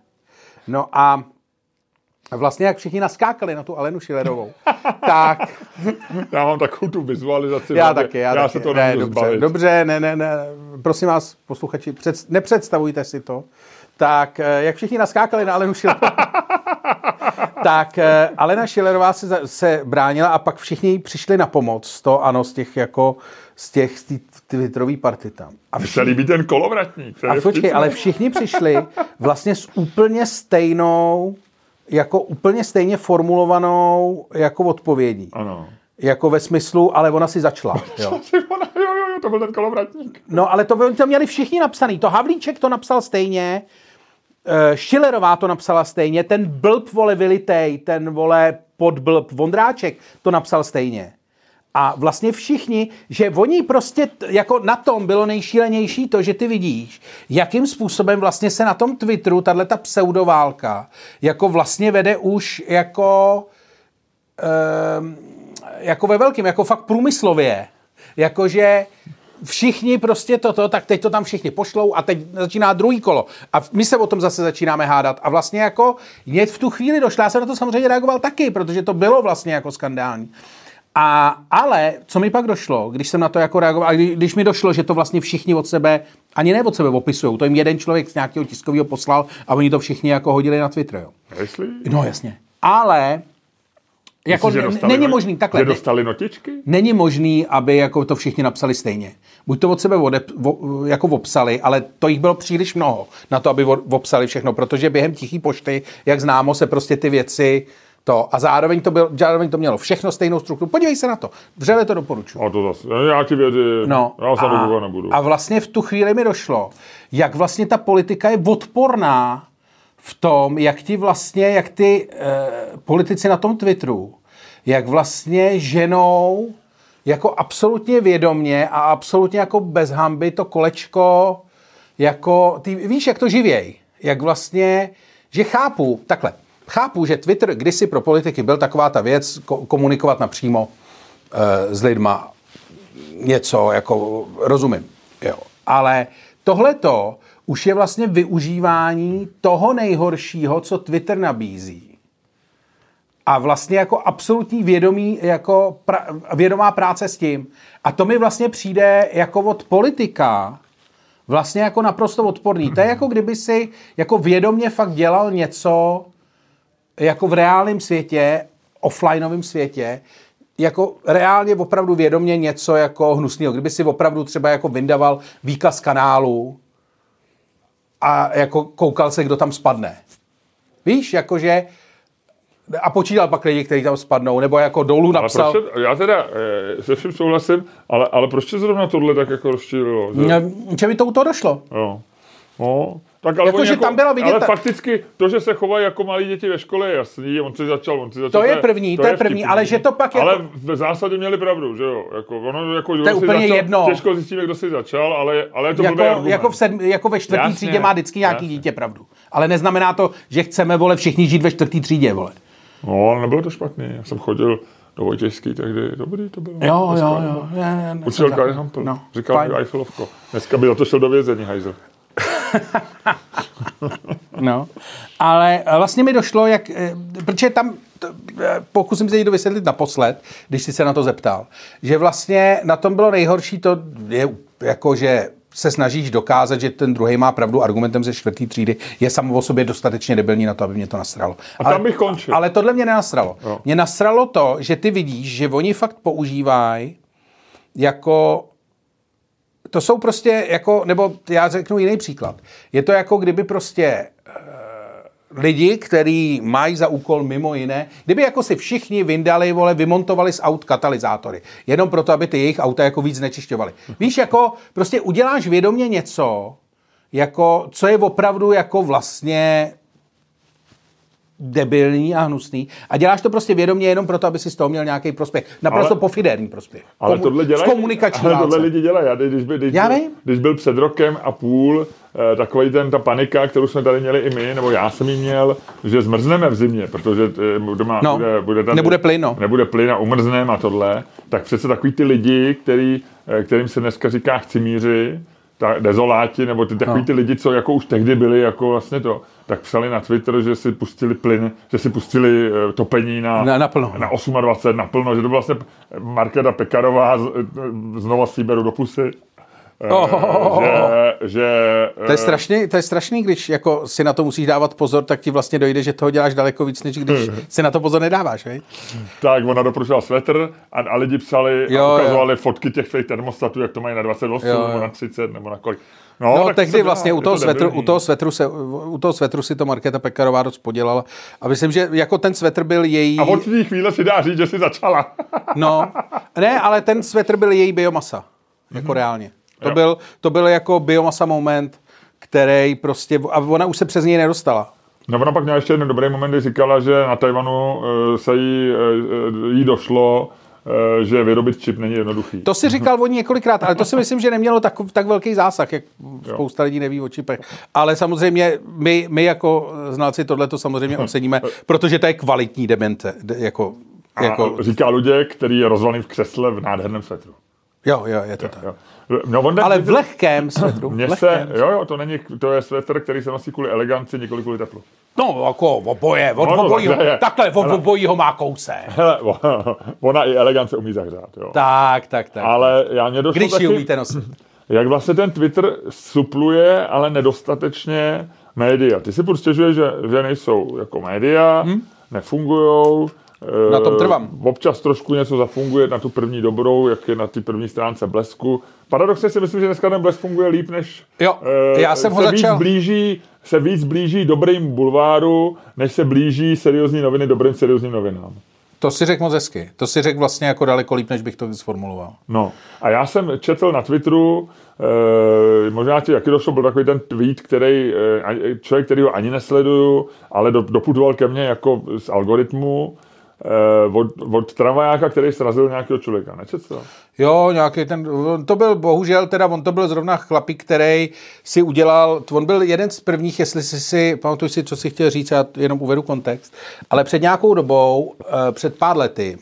No a... Vlastně, jak všichni naskákali na tu Alenu Schillerovou, tak... Já mám takovou tu vizualizaci. Já taky, já, já taky. Se to ne, dobře, zbavit. Dobře, ne, ne, ne. Prosím vás, posluchači, před, nepředstavujte si to. Tak, jak všichni naskákali na Alenu Schillerovou, tak Alena Schillerová se, se bránila a pak všichni přišli na pomoc. To ano, z těch jako... z těch Twitterový party tam. A všichni, se líbí ten kolovratník. A počkej, ale všichni přišli vlastně s úplně stejnou... jako úplně stejně formulovanou jako odpovědí. Ano. Jako ve smyslu, ale ona si začala. Jo. Ona, jo, jo, jo, to byl ten kolovratník. No, ale to, to měli všichni napsaný. To Havlíček to napsal stejně, e, Schillerová to napsala stejně, ten blb, vole, vylitej, ten, vole, podblb Vondráček to napsal stejně. A vlastně všichni, že oni prostě, t, jako na tom bylo nejšílenější to, že ty vidíš, jakým způsobem vlastně se na tom Twitteru tato pseudoválka jako vlastně vede už jako, um, jako ve velkým, jako fakt průmyslově. Jakože všichni prostě toto, tak teď to tam všichni pošlou a teď začíná druhý kolo. A my se o tom zase začínáme hádat. A vlastně jako hned v tu chvíli došla, já jsem na to samozřejmě reagoval taky, protože to bylo vlastně jako skandální. A, ale co mi pak došlo, když jsem na to jako reagoval, a kdy, když mi došlo, že to vlastně všichni od sebe, ani ne od sebe opisují, to jim jeden člověk z nějakého tiskového poslal a oni to všichni jako hodili na Twitter, jo. Jestli? No jasně. Ale jako Myslí, n- není možný takhle. Že dostali notičky? Není možný, aby jako to všichni napsali stejně. Buď to od sebe odep, o, jako opsali, ale to jich bylo příliš mnoho na to, aby opsali všechno, protože během tichý pošty, jak známo, se prostě ty věci... To. A zároveň to, bylo, zároveň to mělo všechno stejnou strukturu. Podívej se na to. Vřele to doporučuji. A to zase. Já ti vědím. No, já se do toho nebudu. A vlastně v tu chvíli mi došlo, jak vlastně ta politika je odporná v tom, jak ti vlastně, jak ty eh, politici na tom Twitteru, jak vlastně ženou jako absolutně vědomně a absolutně jako bez hanby to kolečko jako, ty víš, jak to živěj. Jak vlastně, že chápu, takhle. Chápu, že Twitter kdysi pro politiky byl taková ta věc, ko- komunikovat napřímo e, s lidma něco, jako rozumím, jo. Ale tohleto už je vlastně využívání toho nejhoršího, co Twitter nabízí. A vlastně jako absolutní vědomí, jako pra- vědomá práce s tím. A to mi vlastně přijde jako od politika vlastně jako naprosto odporný. To je jako kdyby si jako vědomě fakt dělal něco jako v reálném světě, offlineovém světě, jako reálně opravdu vědomě něco jako hnusného. Kdyby si opravdu třeba jako vyndaval výkaz kanálu a jako koukal se, kdo tam spadne. Víš, jakože a počítal pak lidi, kteří tam spadnou, nebo jako dolů napsal... Proč, já teda se vším souhlasím, ale, ale proč tě zrovna tohle tak jako rozčílilo? Že... Če by to u toho došlo? Jo. No, tak ale, jako, jako, tam byla vidět, ale fakticky to, že se chovají jako malí děti ve škole, je jasný, on si začal, on si začal. To je první, to, to je první, vtipný. Ale že to pak ale jako... v zásadě měli pravdu, že jo, jako ono jako to je úplně začal, jedno. Těžko zjistíme, kdo si začal, ale ale to jako, byl jako v sedm, jako ve čtvrtý jasně, třídě má vždycky nějaký jasně. Dítě pravdu. Ale neznamená to, že chceme, vole, všichni žít ve čtvrtý třídě, vole. No, ale nebylo to špatně. Já jsem chodil do Vojtěšský, takže dobrý to bylo. Jo, jo, jo. Učitelka nám to říkala, že Eiffelovko. Dneska by to šel do vězení, hajzel. No, ale vlastně mi došlo, jak, protože tam, pokusím se jí to vysvětlit naposled, když jsi se na to zeptal, že vlastně na tom bylo nejhorší to, je, jako, že se snažíš dokázat, že ten druhej má pravdu argumentem ze čtvrtý třídy, je samo o sobě dostatečně debilní na to, aby mě to nasralo. A tam ale, bych končil. Ale tohle mě nenasralo. No. Mě nasralo to, že ty vidíš, že oni fakt používají jako... To jsou prostě jako, nebo já řeknu jiný příklad. Je to jako kdyby prostě lidi, který mají za úkol mimo jiné, kdyby jako si všichni vyndali, vole, vymontovali z aut katalyzátory. Jenom proto, aby ty jejich auta jako víc znečišťovaly. Víš, jako prostě uděláš vědomě něco, jako, co je opravdu jako vlastně debilní a hnusný. A děláš to prostě vědomě jenom proto, aby si z toho měl nějaký prospěch. Naprosto ale, pofidérní prospěch. Ale Komu- tohle dělají, ale tohle lidi dělají. Když, by, když, by, když byl před rokem a půl takový ten, ta panika, kterou jsme tady měli i my, nebo já jsem ji měl, že zmrzneme v zimě, protože doma no, bude, bude tam, nebude plyn, no. nebude plyn a umrzneme a tohle, tak přece takový ty lidi, který, kterým se dneska říká chcimíři, ta dezoláti, nebo ty takový ty lidi, co jako už tehdy byli, jako vlastně to, tak psali na Twitter, že si pustili plyn, že si pustili topení na, na, na, na dvacet osm naplno, že to byla vlastně Markéta Pekarová z, znova si beru do pusy. Oh, oh, oh, oh. Že, že, to, je strašný, to je strašný, když jako si na to musíš dávat pozor, tak ti vlastně dojde, že toho děláš daleko víc, než když si na to pozor nedáváš. Vej? Tak, ona doporučila svetr a, a lidi psali jo, a ukazovali jo. fotky těch svých termostatů, jak to mají na dvacet osm jo, jo. nebo na třicet nebo na kolik. No, no tehdy vlastně u toho, to svetru, u, toho svetru se, u toho svetru si to Markéta Pekarová dost podělala. A myslím, že jako ten svetr byl její... A od té chvíle si dá říct, že si začala. No, ne, ale ten svetr byl její biomasa. Jako mm-hmm. reálně. To byl, to byl jako biomasa moment, který prostě... A ona už se přes něj nedostala. No ona pak měla ještě jeden dobrý moment, kdy říkala, že na Tajvanu se jí, jí došlo, že vyrobit čip není jednoduchý. To si říkal o ní několikrát, ale to si myslím, že nemělo tak, tak velký zásah, jak spousta lidí neví o čipech. Ale samozřejmě my, my jako znalci tohleto samozřejmě oceníme, protože to je kvalitní demente. Jako, jako... Říká lidé, který je rozvalený v křesle v nádherném svetru. Jo, jo, je to jo, tak. Jo. No, on ale v lehkém svetru. Se, jo, jo, to není, to je svetr, který se nosí kvůli eleganci, nikoli kvůli teplu. No, jako oboje, od no, obojího, no, takhle od obojího má kouse. Hele, ona i elegance umí zahřát, jo. Tak, tak, tak. Ale já mě došlo když taky, ji umíte nosit. Jak vlastně ten Twitter supluje, ale nedostatečně média. Ty si furt stěžuješ, že, že nejsou jako média, hmm? nefungujou. Na tom trvám. Občas trošku něco zafunguje na tu první dobrou, jak je na té první stránce Blesku. Paradoxně si myslím, že dneska ten Blesk funguje líp, než jo, já jsem se, ho víc začal... blíží, se víc blíží dobrým bulváru, než se blíží seriózní noviny dobrým seriózním novinám. To si řekl moc hezky. To si řekl vlastně jako daleko líp, než bych to zformuloval. No a já jsem četl na Twitteru, e, možná ti taky došlo, byl takový ten tweet, který, e, člověk, který ho ani nesleduju, ale do, doputoval ke mně jako z algoritmu, Od, od tramvajáka, který srazil nějakého člověka, nečetl to? Jo, nějaký ten, to byl bohužel, teda on to byl zrovna chlapík, který si udělal, on byl jeden z prvních, jestli si si, pamatuj si, co si chtěl říct, já jenom uvedu kontext, ale před nějakou dobou, před pár lety,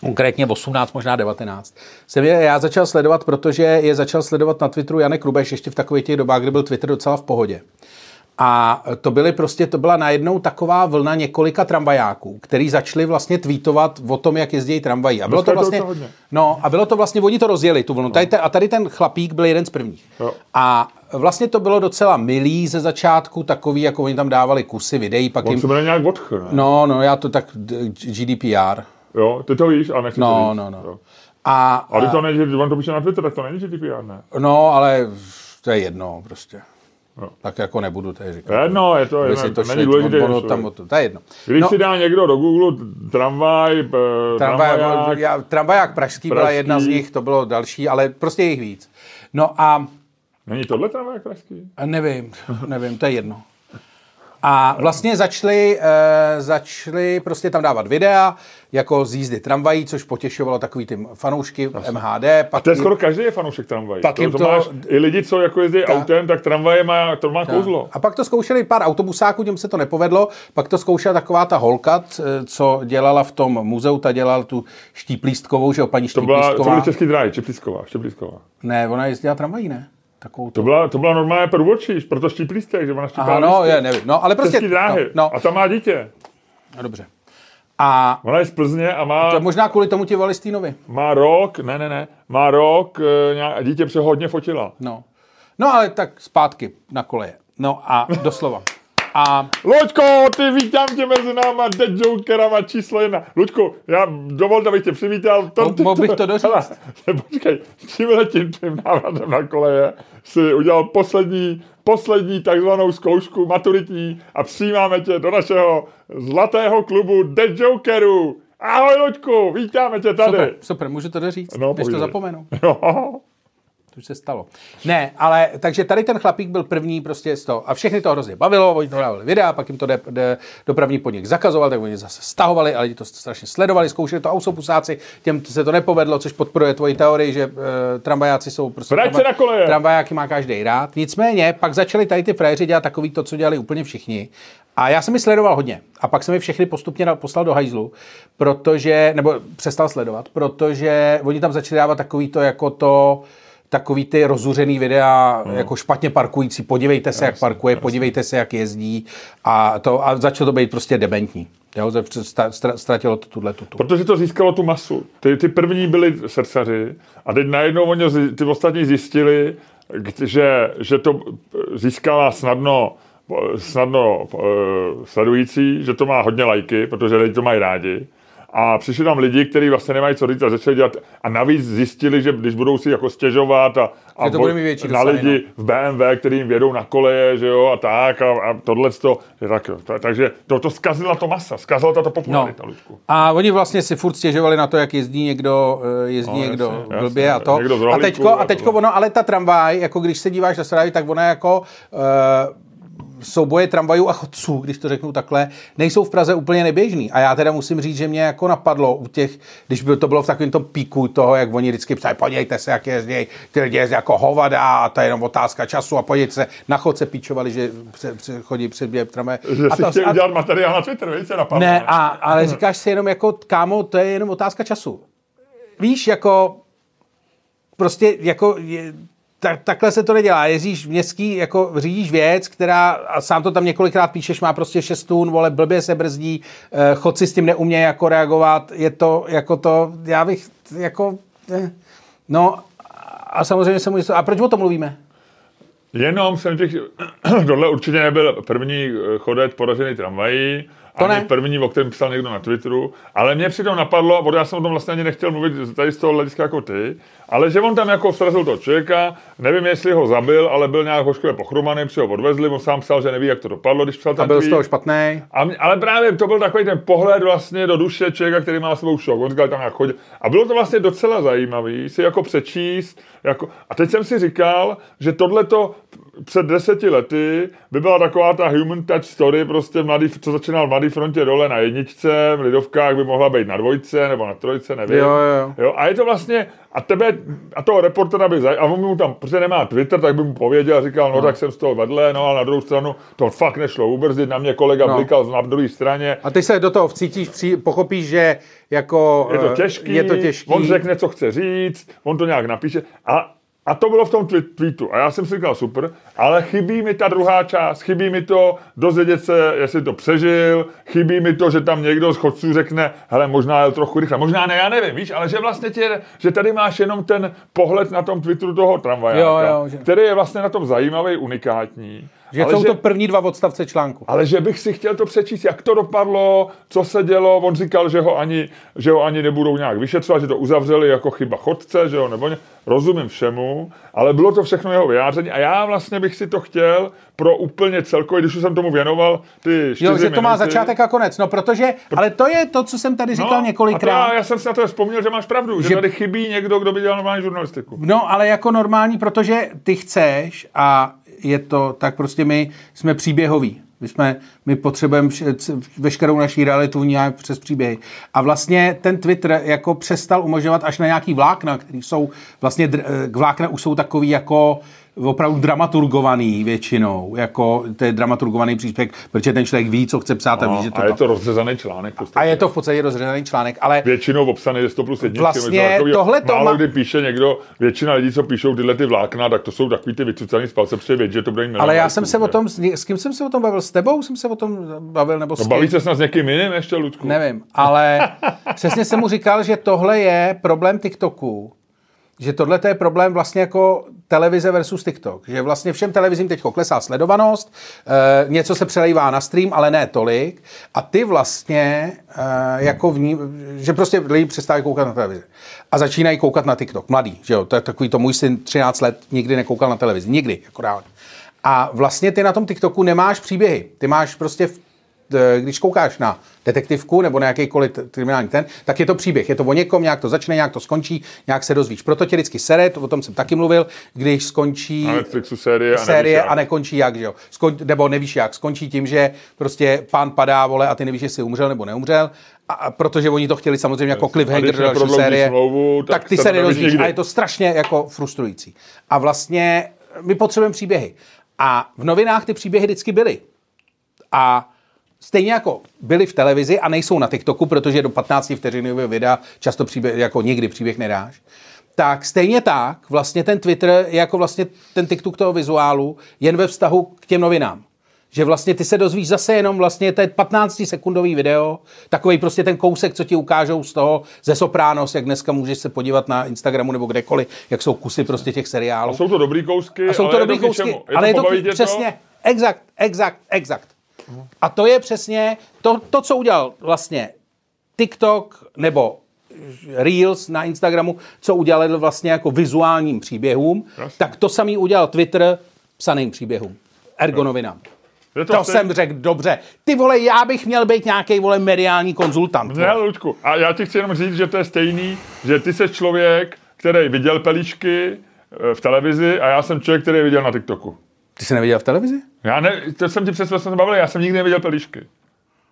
konkrétně osmnáct, možná devatenáct, jsem je, já začal sledovat, protože je začal sledovat na Twitteru Janek Krubeš, ještě v takových těch dobách, kdy byl Twitter docela v pohodě. A to byly prostě, to byla najednou taková vlna několika tramvajáků, který začali vlastně tweetovat o tom, jak jezdí tramvají. A bylo to vlastně, no, a bylo to vlastně, oni to rozjeli, tu vlnu. Tady, a tady ten chlapík byl jeden z prvních. A vlastně to bylo docela milý ze začátku, takový, jako oni tam dávali kusy videí, pak on jim... On se měl nějak odch, ne? No, no, já to tak, G D P R. Jo, ty to víš, ale nechci no, to víš. No, no, no. A, a když to není, když on to píše na Twitter, tak to není G D P R, ne? No, ale to je jedno prostě. No. Tak jako nebudu tady říkat. Jedno, je to, je to, to není důležité. To je jedno. Když no, si dá někdo do Google tramvaj, tramvaják, tramvaják, já, tramvaják pražský, pražský byla jedna z nich, to bylo další, ale prostě jich víc. No a... Není tohle tramvaják pražský? Nevím, nevím, to je jedno. A vlastně začali, e, začali prostě tam dávat videa, jako z jízdy tramvají, což potěšovalo takový ty fanoušky Asi. M H D. Pak a to je skoro každý je fanoušek tramvají. Pak to, to máš, i lidi, co jako jezdí ta, autem, tak tramvaje má, to má ta. kouzlo. A pak to zkoušeli pár autobusáků, těm se to nepovedlo, pak to zkoušela taková ta holka, co dělala v tom muzeu, ta dělala tu Štíplístkovou, že jo, paní Štíplístková. To byla, to byly Český dráhy, Štíplístková, Štíplístková. Ne, ona jezdila tramvají, ne? Takovou to byla to byla normálně průvodčí, protože Štíplístek, že ona štípala. Ano, je, nevím. No, ale prostě Český dráhy. No, no. A tam má dítě. No, dobře. A ona je z Plzně a má to možná kvůli tomu ti Valistýnovi. Má rok, ne, ne, ne. Má rok, nějak dítě přehodně fotila. No. No, ale tak zpátky na koleje. No a doslova. A... Luďko, ty vítám tě mezi náma, The Jokerama číslo jedna. Luďku, já dovolte, abych tě přivítal. To, to, mohl bych to doříct. Hele, počkej, tímhletím tím návratem na koleje si udělal poslední, poslední takzvanou zkoušku maturitní a přijímáme tě do našeho zlatého klubu The Jokerů. Ahoj, Luďku, vítáme tě tady. Super, super, můžu to doříct, no, než to zapomenu. Jo. To už se stalo. Ne, ale takže tady ten chlapík byl první prostě z toho. A všechny to hrozně bavilo, oni to dávali videa, pak jim to de, de, dopravní podnik zakazoval, tak oni zase stahovali, ale lidi to strašně sledovali, zkoušeli to autobusáci, těm se to nepovedlo, což podporuje tvoji teorii, že e, tramvajáci jsou prostě... Vrať se na koleje! Tramvajáky má každej rád. Nicméně, pak začali tady ty frajeři dělat takový to, co dělali úplně všichni. A já jsem mi sledoval hodně. A pak jsem mi všechny postupně poslal do hajzlu, protože, nebo přestal sledovat, protože oni tam začali dávat takový to, jako to... takový ty rozuřený videa, hmm. jako špatně parkující, podívejte se, jasný, jak parkuje, jasný. podívejte se, jak jezdí a, to, a začalo to být prostě dementní. Jo, ztratilo to tuhle tutu. Protože to získalo tu masu. Ty, ty první byli srdcaři a teď najednou oni ty ostatní zjistili, že, že to získala snadno, snadno sledující, že to má hodně lajky, protože lidi to mají rádi. A přišli tam lidi, kteří vlastně nemají co říct a začali dělat. A navíc zjistili, že když budou si jako stěžovat a, a to boj, na lidi v bé em vé, který jim jedou na koleje, že jo, a tak, a, a tohleto. Tak, takže to, to zkazila to masa, zkazila tato popularita, no. Ludku. A oni vlastně si furt stěžovali na to, jak jezdí někdo, jezdí no, někdo jasný, blbě jasný, a to. Rohlíku, a teďko, a teďko ono, ale ta tramvaj, jako když se díváš na strávy, tak ona jako... Uh, souboje tramvajů a chodců, když to řeknu takhle, nejsou v Praze úplně neběžný. A já teda musím říct, že mě jako napadlo u těch, když by to bylo v takovém tom píku toho, jak oni vždycky psali, podívejte se, jak jezdí, ty lidi jezdí jako hovada a to je jenom otázka času a podívejte se, na chodce píčovali, že chodí předběh tramvaje. Že a si to, chtěl a... dělat materiál na Twitter, víš, se napadlo. Ne, a, ale říkáš si jenom jako, kámo, to je jenom otázka času. Víš, jako prostě jako... Je, Tak, takhle se to nedělá. Jezdíš městský, jako řídíš věc, která, a sám to tam několikrát píšeš, má prostě šest tun, vole, blbě se brzdí, eh, chodci s tím neumějí jako reagovat, je to, jako to, já bych, jako, eh, no, a samozřejmě se může, a proč o tom mluvíme? Jenom jsem těch, tohle určitě nebyl první chodec poražený tramvají, ani první, o kterém psal někdo na Twitteru, ale mě přitom napadlo, protože já jsem o tom vlastně ani nechtěl mluvit tady z toho hlediska jako ty, ale že on tam jako srazil toho člověka, nevím, jestli ho zabil, ale byl nějak hoškově pochrumaný, při ho odvezli, on sám psal, že neví, jak to dopadlo, když psal ten tweet. A byl z toho špatnej. Ale právě to byl takový ten pohled vlastně do duše člověka, který má svou šok, on říkal tam nějak chodil. A bylo to vlastně docela zajímavý, si jako přečíst, jako... a teď jsem si říkal, že tohleto před deseti lety by byla taková ta human touch story, prostě mladý, co začínal v Mladý frontě dole na jedničce, v Lidovkách by mohla být na dvojce nebo na trojce, nevím. Jo, jo. Jo, a je to vlastně, a tebe, a toho reportera by zajímalo, a on mu tam, protože nemá Twitter, tak by mu pověděl a říkal, no, no tak jsem z toho vedle, no a na druhou stranu to fakt nešlo ubrzdit, na mě kolega no. blikal na druhé straně. A ty se do toho vcítíš, pochopíš, že jako je to těžký, je to těžký. On řekne, co chce říct, on to nějak napíše a A to bylo v tom tweetu. A já jsem si říkal, super, ale chybí mi ta druhá část. Chybí mi to dozvědět se, jestli to přežil. Chybí mi to, že tam někdo z chodců řekne, hele, možná jel trochu rychle. Možná ne, já nevím, víš, ale že vlastně tě, že tady máš jenom ten pohled na tom Twitteru toho tramvajáka, jo, jo, že... který je vlastně na tom zajímavý, unikátní. Že ale jsou že, to první dva odstavce článku. Ale že bych si chtěl to přečíst, jak to dopadlo, co se dělo. On říkal, že ho ani, že ho ani nebudou nějak vyšetřovat, že to uzavřeli jako chyba chodce, že jo, nebo ně... Rozumím všemu, ale bylo to všechno jeho vyjádření a já vlastně bych si to chtěl pro úplně celkově, když už jsem tomu věnoval ty čtyři minuty. Jo, že to má začátek a konec, no protože, ale to je to, co jsem tady říkal no, několikrát. A to já, já jsem si na to vzpomněl, že máš pravdu, že, že tady chybí někdo, kdo by dělal normální žurnalistiku. No, ale jako normální, protože ty chceš a je to, tak prostě my jsme příběhoví. My, jsme, my potřebujeme veškerou naší realitu nějak přes příběhy. A vlastně ten Twitter jako přestal umožňovat až na nějaký vlákna, který jsou vlastně, vlákna už jsou takový jako opravdu dramaturgovaný většinou, jako to je dramaturgovaný příspěvek, protože ten člověk ví, co chce psát a, a ví, že to... A je to rozřezaný článek. Prostě. A je to v podstatě rozřezaný článek, ale... Většinou obsaný je sto plus jedna. Vlastně tohle to má... Málo kdy píše někdo, většina lidí, co píšou tyhle ty vlákna, tak to jsou takový ty vycucaný z palce, protože vědí, že to bude... Ale já jsem se o tom, s kým jsem se o tom bavil? S tebou jsem se o tom bavil, nebo s kým? No bavíš se snad s někým jiným ještě, Ludku? Nevím, ale přesně jsem mu říkal, že tohle je problém TikToku. že tohle je problém vlastně jako televize versus TikTok. Že vlastně všem televizím teď klesá sledovanost, eh, něco se přelejvá na stream, ale ne tolik. A ty vlastně, eh, jako v ní, že prostě lidi přestávají koukat na televizi. A začínají koukat na TikTok. Mladý, že jo, to je takový to můj syn třináct let nikdy nekoukal na televizi. Nikdy, jako reálně. A vlastně ty na tom TikToku nemáš příběhy. Ty máš prostě, když koukáš na detektivku nebo na jakýkoliv kriminální ten, tak je to příběh. Je to o někom, nějak to začne, nějak to skončí, nějak se dozvíš. Proto tě vždycky sere, to, o tom jsem taky mluvil, když skončí série, série a, a nekončí jak, že jo. Skon, nebo nevíš jak, skončí tím, že prostě pán padá, vole, a ty nevíš, jestli umřel nebo neumřel. A, a protože oni to chtěli samozřejmě jako cliffhanger do další série, smlouvu, tak, tak ty se nedozvíš a je to strašně jako frustrující. A vlastně my potřebujeme příběhy. A v novinách ty příběhy vždycky byly. A stejně jako byly v televizi a nejsou na TikToku, protože do patnáctivteřinového videa často příběh, jako nikdy příběh nedáš, tak stejně tak vlastně ten Twitter je jako vlastně ten TikTok toho vizuálu jen ve vztahu k těm novinám. Že vlastně ty se dozvíš zase jenom vlastně ten patnáctisekundový video, takovej prostě ten kousek, co ti ukážou z toho, ze Sopranos, jak dneska můžeš se podívat na Instagramu nebo kdekoliv, jak jsou kusy prostě těch seriálů. A jsou to dobrý kousky, a jsou to dobrý kousky, je ale to je to tě, přesně, to? exakt, exakt, exakt. A to je přesně to, to, co udělal vlastně TikTok nebo Reels na Instagramu, co udělal vlastně jako vizuálním příběhům, Jasně. tak to samý udělal Twitter psaným příběhům, ergo novinám. To, to jsem řekl dobře. Ty vole, já bych měl být nějaký vole mediální konzultant. Ne, Ludku, a já ti chci jenom říct, že to je stejný, že ty jsi člověk, který viděl pelíčky v televizi a já jsem člověk, který viděl na TikToku. Ty jsi neviděl v televizi? Já ne, to jsem ti přesně jsem bavil, já jsem nikdy neviděl pelíšky.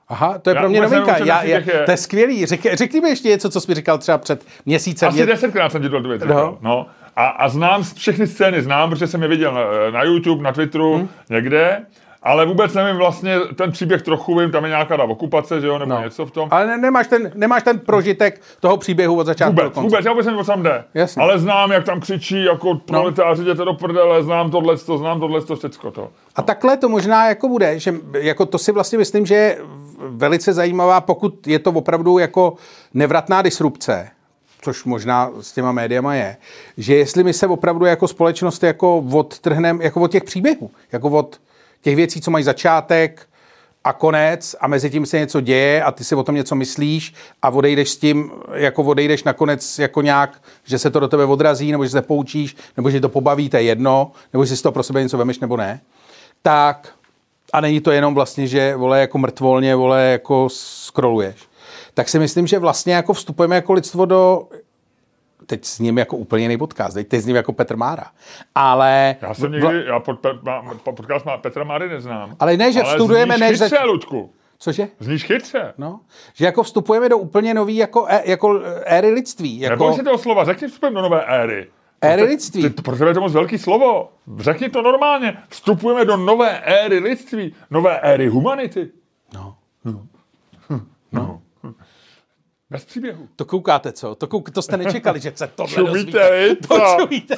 Aha, to je já pro mě novinka. Já, já, je. To je skvělý. Řek, řekni mi ještě něco, co jsi mi říkal třeba před měsícem. Asi desetkrát jsem ti dělal tu věc. No. No. A, a znám všechny scény, znám, protože jsem je viděl na, na YouTube, na Twitteru, hmm. někde. Ale vůbec nevím vlastně, ten příběh trochu vím, tam je nějaká ta okupace, že jo, nebo no. něco v tom. Ale ne, nemáš, ten, nemáš ten prožitek toho příběhu od začátku vůbec, do konce. Vůbec, já vůbec nevím, o co tam jde. Jasně. Ale znám, jak tam křičí, jako proletáři, no. jděte do prdele, znám tohleto, znám tohleto, všecko to. No. A takhle to možná jako bude, že jako to si vlastně myslím, že je velice zajímavá, pokud je to opravdu jako nevratná disrupce, což možná s těma médiama je, že jestli my se opravdu jako společnost jako odtrhneme, jako od těch příběhů, jako od těch věcí, co mají začátek a konec a mezi tím se něco děje a ty si o tom něco myslíš a odejdeš s tím, jako odejdeš nakonec jako nějak, že se to do tebe odrazí nebo že se poučíš, nebo že to pobaví, to je jedno, nebo že si to pro sebe něco vemeš nebo ne. Tak a není to jenom vlastně, že vole jako mrtvolně, vole jako scrolluješ. Tak si myslím, že vlastně jako vstupujeme jako lidstvo do... Teď s ním jako úplně jiný podcast, teď s ním jako Petr Mára, ale... Já jsem někdy, vla... já pod, pod, podcast má Petra Máry neznám. Ale ne, že ale vstudujeme... Ale zníš chytře, než... Ludku. Cože? Zníš chytře. No, že jako vstupujeme do úplně nový jako, jako éry lidství. Jako... Neboj se toho slova, řekni vstupujeme do nové éry. Éry lidství. Ty, ty, pro tebe je to moc velký slovo. Řekni to normálně. Vstupujeme do nové éry lidství, nové éry humanity. No. No. No. Bez příběhu. To koukáte, co? To, kouk... to jste nečekali, že se tohle čumíte, dozvíte. To čumíte, víte?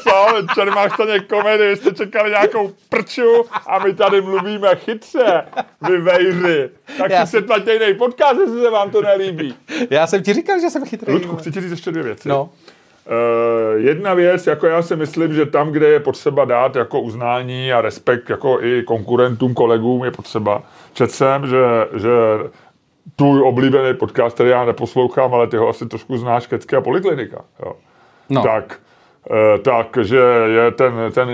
Čermáš Máštaně komedii, jste čekali nějakou prču a my tady mluvíme chytře, vy vejři. Tak já si jsem... se tlatějnej podcast, jestli se vám to nelíbí. Já jsem ti říkal, že jsem chytrý. Ludku, chci ti říct ještě dvě věci. No. Uh, jedna věc, jako já si myslím, že tam, kde je potřeba dát jako uznání a respekt jako i konkurentům, kolegům, je potřeba. Četl jsem, že... že tvůj oblíbený podcast, který já neposlouchám, ale ty ho asi trošku znáš, Kecká poliklinika. Jo. No. Tak, e, tak, že je ten, ten,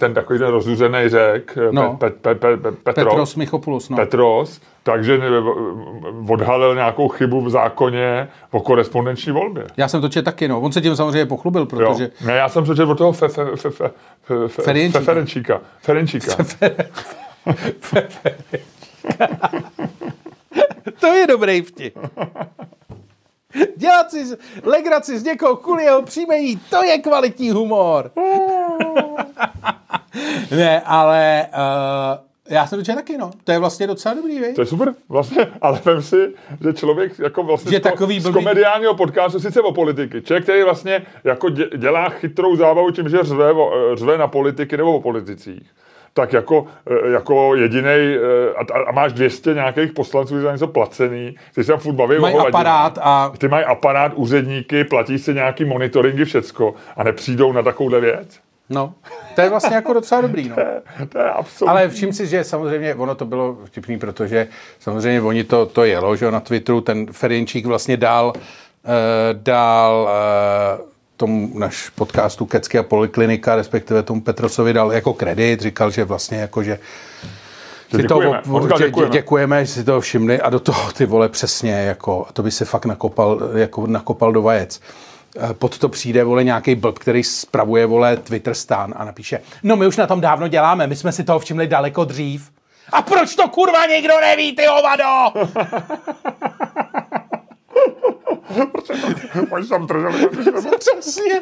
ten takový ten rozzuřený řek, no. pe, pe, pe, pe, Petros, Petros, Michopoulos, no. Petros, takže odhalil nějakou chybu v zákoně o korespondenční volbě. Já jsem to četl taky, no. On se tím samozřejmě pochlubil, protože... Jo. Ne, já jsem to četl od toho fe, fe, fe, fe, fe, fe, Ferenčíka. Fe, Ferenčíka. Ferenčíka. To je dobrý vtip. Dělat si legraci z někoho kvůli jeho příjmení, to je kvalitní humor. Ne, ale uh, já jsem dočel taky, no. To je vlastně docela dobrý, vej? To je super, vlastně, ale vem si, že člověk jako vlastně že z, takový z komediálního podcastu sice o politiky. Člověk, který vlastně jako dělá chytrou zábavu tím, že řve, řve na politiky nebo o politicích. tak jako, jako jedinej, a, a máš dvě stě nějakých poslanců, kteří za něco placený, ty se tam furt baví mají aparát a... Ty mají aparát, úředníky, platí si nějaký monitoringy, všecko a nepřijdou na takovouhle věc. No, to je vlastně jako docela dobrý, no. To je, to je absolutní. Ale všim si, že samozřejmě, ono to bylo vtipný, protože samozřejmě oni to, to jelo, že na Twitteru, ten Ferenčík vlastně dál, uh, dál uh, tomu naš podcastu Kecky a poliklinika, respektive tomu Petrosovi dal jako kredit, říkal, že vlastně jako, že si děkujeme, to, odkaz, dě, děkujeme. děkujeme, že si toho všimli a do toho ty vole přesně, jako, to by se fakt nakopal, jako nakopal do vajec. Pod to přijde, vole, nějaký blb, který spravuje, vole, Twitter stan a napíše, no my už na tom dávno děláme, my jsme si toho všimli daleko dřív. A proč to kurva nikdo neví, ty hovado? Proč tam drželi? Přesně.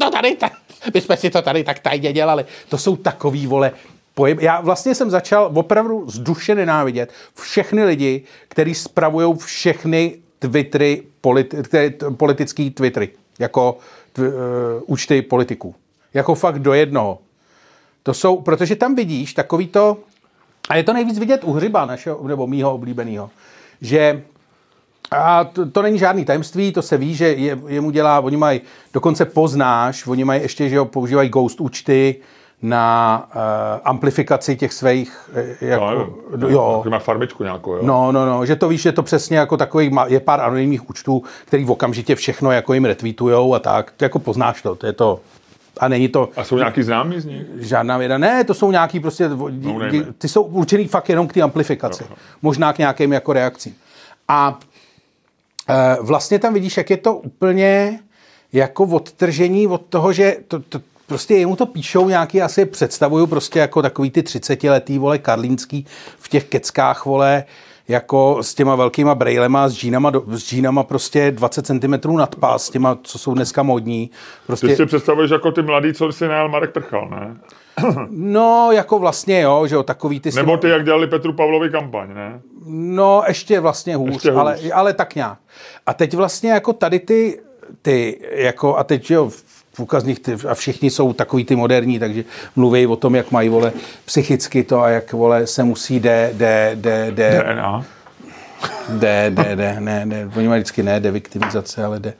To tady, tak, my jsme si to tady tak tajně dělali. To jsou takový, vole, pojem. Já vlastně jsem začal opravdu z duše nenávidět všechny lidi, kteří spravují všechny Twittery, politi- politický Twittery, jako tw- uh, účty politiků. Jako fakt do jednoho. To jsou, protože tam vidíš takový to, a je to nejvíc vidět u Hřiba našeho, nebo mýho oblíbenýho, že a to, to není žádný tajemství, to se ví, že je, jemu dělá, oni mají, dokonce poznáš, oni mají ještě, že jo, používají ghost účty na uh, amplifikaci těch svých... Jako, no, no, jo. Má farmičku nějakou, jo. No, no, no, že to víš, že to přesně jako takový, je pár anonymních účtů, který okamžitě všechno jako jim retweetujou a tak, jako poznáš to, to je to... A není to... A jsou nějaký známý z nich? Žádná věda. Ne, to jsou nějaký prostě... No, dí, ty jsou určený fakt jenom k té amplifikaci. No, no. Možná k nějakým jako reakcím. A uh, vlastně tam vidíš, jak je to úplně jako odtržení od toho, že... To, to, prostě jemu to píšou nějaký, asi představuju prostě jako takový ty třicetiletý, vole, karlínský v těch keckách, vole, jako s těma velkýma brejlema, s džínama, s džínama prostě dvacet centimetrů nad pás, s těma, co jsou dneska modní. Prostě... Ty si představuješ jako ty mladý, co si najal Marek Prchal, ne? No, jako vlastně, jo, že jo, takový ty... Nebo ty, jak dělali Petru Pavlovi kampaň, ne? No, ještě vlastně hůř, ještě hůř. Ale, ale tak nějak. A teď vlastně jako tady ty, ty jako, a teď, jo, úkazních a všichni jsou takový ty moderní, takže mluví o tom, jak mají, vole, psychicky to a jak, vole, se musí de, de, de, de, D N A. De, de, de, ne, ne, oni mají vždycky ne deviktivizace, ale de.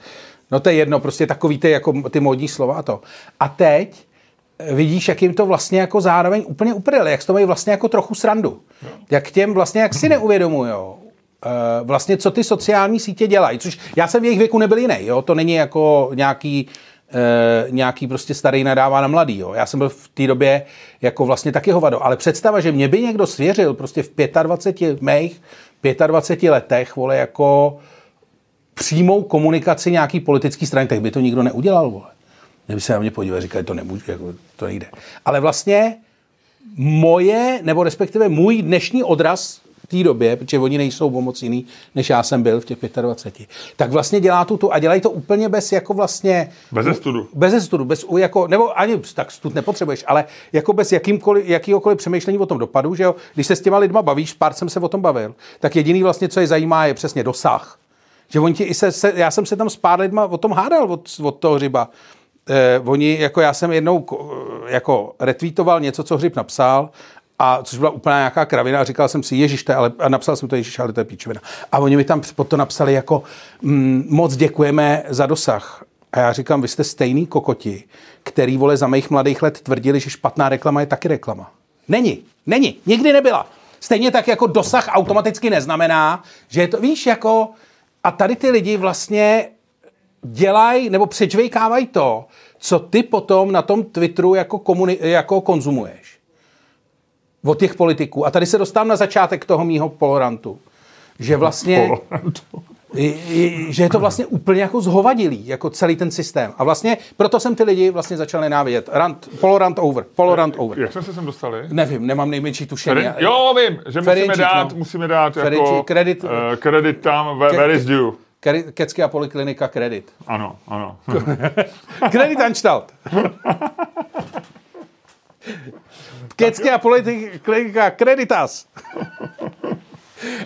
No to je jedno, prostě takový ty, jako ty módní slova a to. A teď vidíš, jak jim to vlastně jako zároveň úplně uprdeli, jak to mají vlastně jako trochu srandu. Jak těm vlastně, jak si neuvědomujou, vlastně co ty sociální sítě dělají, což já jsem v jejich věku nebyl jiný, jo, to není jako nějaký E, nějaký prostě starý nadává na mladý, jo. Já jsem byl v té době jako vlastně taky hovado, ale představa, že mě by někdo svěřil prostě v dvacet pěti mých dvacet pěti letech, vole, jako přímou komunikaci nějaký politický strany, tak by to nikdo neudělal, vole. Kdyby se na mě podíval, říkali, to nemůžu, jako, to nejde. Ale vlastně moje, nebo respektive můj dnešní odraz v té době, protože oni nejsou pomoc jiný, než já jsem byl v těch dvaceti pěti, tak vlastně dělá tu tu a dělají to úplně bez jako vlastně... Beze studu. Beze studu, bez jako, nebo ani tak stud nepotřebuješ, ale jako bez jakýhokoliv přemýšlení o tom dopadu, že jo, když se s těma lidma bavíš, pár jsem se o tom bavil, tak jediný vlastně, co je zajímá, je přesně dosah. Že oni ti i se, se, já jsem se tam s pár lidma o tom hádal od, od toho Hřiba. Eh, oni, jako já jsem jednou jako retweetoval něco, co Hřib napsal, a což byla úplně nějaká kravina a říkal jsem si, Ježiš, to je, ale, a napsal jsem to Ježiš, ale to je píčovina. A oni mi tam pod to napsali jako, mm, moc děkujeme za dosah. A já říkám, vy jste stejný kokoti, který, vole, za mých mladých let tvrdili, že špatná reklama je taky reklama. Není, není, nikdy nebyla. Stejně tak jako dosah automaticky neznamená, že je to, víš, jako, a tady ty lidi vlastně dělají nebo přečvejkávají to, co ty potom na tom Twitteru jako, komuni, jako konzumuješ. Od těch politiků. A tady se dostávám na začátek toho mýho polorantu. Že vlastně... že je to vlastně úplně jako zhovadilý, jako celý ten systém. A vlastně proto jsem ty lidi vlastně začal nenávidět. Rant, polorant over, polorant over. Jak jsme se sem dostali? Nevím, nemám nejmenší tušení. Ferenc- jo, vím, že Ferenčík, musíme dát, no. musíme dát Ferenčík, jako kredit, uh, kredit tam, where, where is due. Kecka a poliklinika kredit. Ano, ano. Kredit anstalt. Kecky a politika kreditas.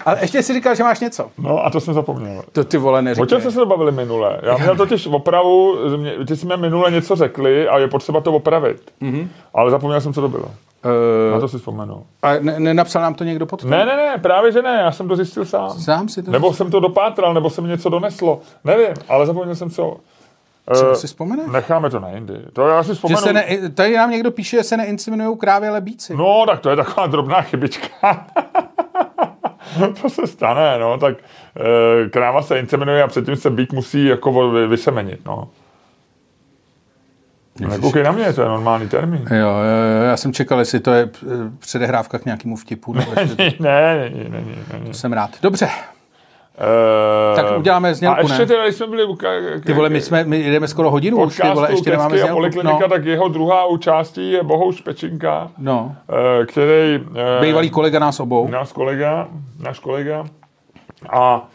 Ale ještě si říkal, že máš něco. No a to jsem zapomněl. To ty vole neříkne. O čem jsme se bavili minule? Já měl totiž opravu, ty jsme minule něco řekli a je potřeba to opravit. Mm-hmm. Ale zapomněl jsem, co to bylo. Na to si vzpomenul. A ne, nenapsal nám to někdo pod tím? Ne, ne, ne, právě že ne, já jsem to zjistil sám. Sám si to Nebo zjistil. Jsem to dopátral, nebo se mi něco doneslo. Nevím, ale zapomněl jsem co. Co si vzpomeneš? Necháme to na jindy. To já si vzpomenu. Že se ne, tady nám někdo píše, že se neinseminujou krávy, ale bíci. No, tak to je taková drobná chybička. To se stane, no, tak kráva se inseminuje a předtím se bík musí jako vysemenit, no. Nekoukej na mě, to je normální termín. Jo, jo, já jsem čekal, jestli to je předehrávka k nějakému vtipu. Ne, ne, ne, ne, ne, ne. To jsem rád. Dobře. E... Tak uděláme znělku, ne? A ještě teda, jsme byli... Ty vole, my, jsme, my jdeme skoro hodinu už, ty vole, ještě nemáme znělku. Poliklinika, no. Tak jeho druhá účástí je Bohuš Pečinka, no. Který... Bývalý kolega nás obou. Náš kolega, náš kolega. A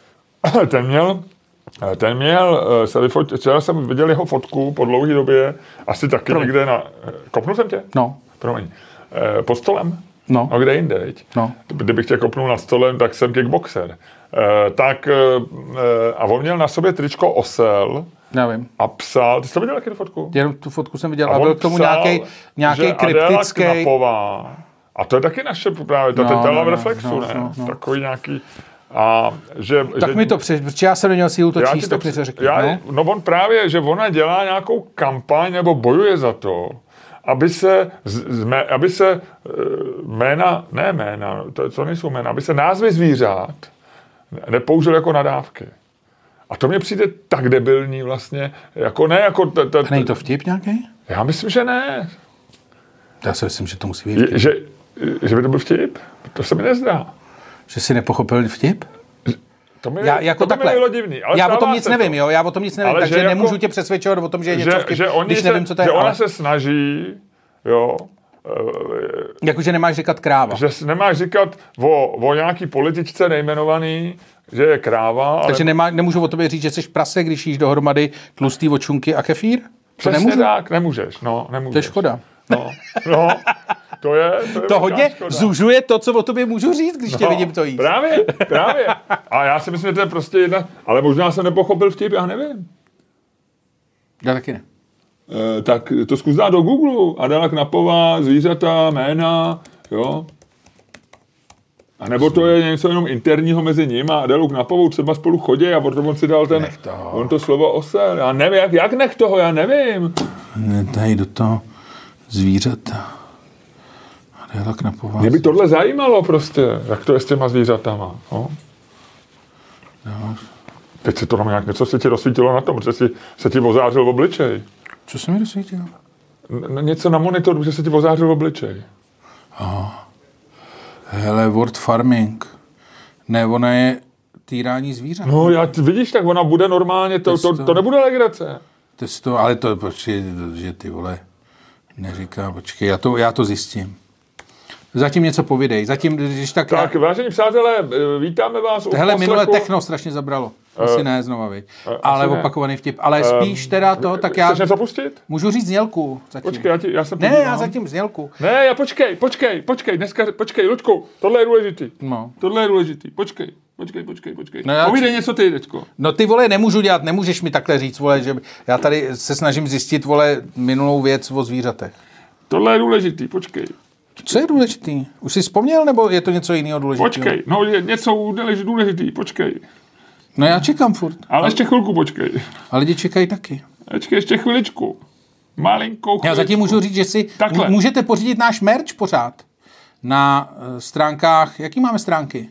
ten měl... Ten měl, se vyfot... včera jsem viděl jeho fotku po dlouhé době, asi taky Promiň. Někde na... Kopnul jsem tě? No. Promiň. E, pod stolem? No. No, kde jinde, viď? No. Kdybych tě kopnul nad stolem, tak jsem kickboxer. E, tak, e, a on měl na sobě tričko osel. Já vím. A psal, ty jsi to viděl taky tu fotku? Jenom tu fotku jsem viděl a, a byl k tomu nějaký kryptický... Adela Knapová. A to je taky naše právě, ta no, teď dala v Reflexu, no, ne? No, no. Takový nějaký... A že, tak že, mi to při, protože já jsem neměl sílu to číst, to přece řekl, ne? No on právě, že ona dělá nějakou kampaň nebo bojuje za to, aby se, zme, aby se jména, ne jména, to, to nejsou jména, aby se názvy zvířat nepoužil jako nadávky. A to mně přijde tak debilní vlastně, jako ne, jako... T, t, t, a není to vtip nějaký? Já myslím, že ne. Já si myslím, že to musí být vtip. Že, že by to byl vtip? To se mi nezdá. Že si nepochopil vtip? To mi já, jako to by bylo divný. Ale já o tom nic to. nevím, jo? Já o tom nic nevím, ale takže jako, nemůžu tě přesvědčovat o tom, že je něco že, vtip, že když se, nevím, co to je. Že ona ale... se snaží, jo... Jakože nemáš říkat kráva. Že nemáš říkat o, o nějaký političce nejmenovaný, že je kráva. Takže ale... nemá, nemůžu o tobě říct, že jsi prase, když jíš dohromady tlustý očunky a kefír? To přesně nemůžu? Tak, nemůžeš, no, nemůžeš. To je škoda. No, no, to je... To, je to hodně škoda. Zužuje to, co o tobě můžu říct, když no, tě vidím to jíst. Právě, právě. A já si myslím, že to je prostě jedna... Ale možná jsem nepochopil vtip, já nevím. Já taky ne. E, tak to zkus dát do Google. Adela Knapová, zvířata, jména, jo. A nebo to je něco jenom interního mezi ním a Adelu Knapovou třeba spolu chodí a potom on si dal ten... On to slovo osel. Já nevím, jak, jak nech toho, já nevím. Ne, tady do toho. Zvířata. Adela Knapová. Mě by tohle zajímalo prostě, jak to je s těma zvířatama. No? No. Teď se to tam nějak něco se ti rozsvítilo na tom, protože si, se ti ozářil v obličej. Co se mi rozsvítilo? N- něco na monitoru, že se ti ozářil v obličej. Aha. Hele, word farming. Ne, ona je týrání zvířat. No, já, vidíš, tak ona bude normálně, to, to, to, to nebude legrace. To, ale to je, že ty vole... Neříká, počkej, já to, já to zjistím. Zatím něco povídej. Zatím, když tak... Tak, já... vážení přátelé, vítáme vás u Hele, poslechu. Minule techno strašně zabralo. Asi uh, ne znova, viď. Uh, Ale opakovaný vtip. Ale uh, spíš teda to, tak já... Chceš něco pustit? Můžu říct znělku zatím. Počkej, já, ti, já se podívám. Ne, já zatím znělku. Ne, já počkej, počkej, počkej, dneska, počkej, Luďku, tohle je důležitý. No. Tohle je důležitý, počkej. Počkej, počkej, počkej. No povídej či... něco ty, Děčko. No ty, vole, nemůžu dělat, nemůžeš mi takhle říct, vole, že já tady se snažím zjistit, vole, minulou věc o zvířatech. Tohle je důležitý, počkej. počkej. Co je důležitý? Už jsi vzpomněl, nebo je to něco jiného důležitého? Počkej, no je něco důležitý, počkej. No já čekám furt. Ale ještě chvilku počkej. Ale lidi čekají taky. Počkej, ještě chviličku. Malinkou chviličku. Já zatím můžu říct, že si takhle. Můžete pořídit náš merch pořád. Na stránkách, jaký máme stránky?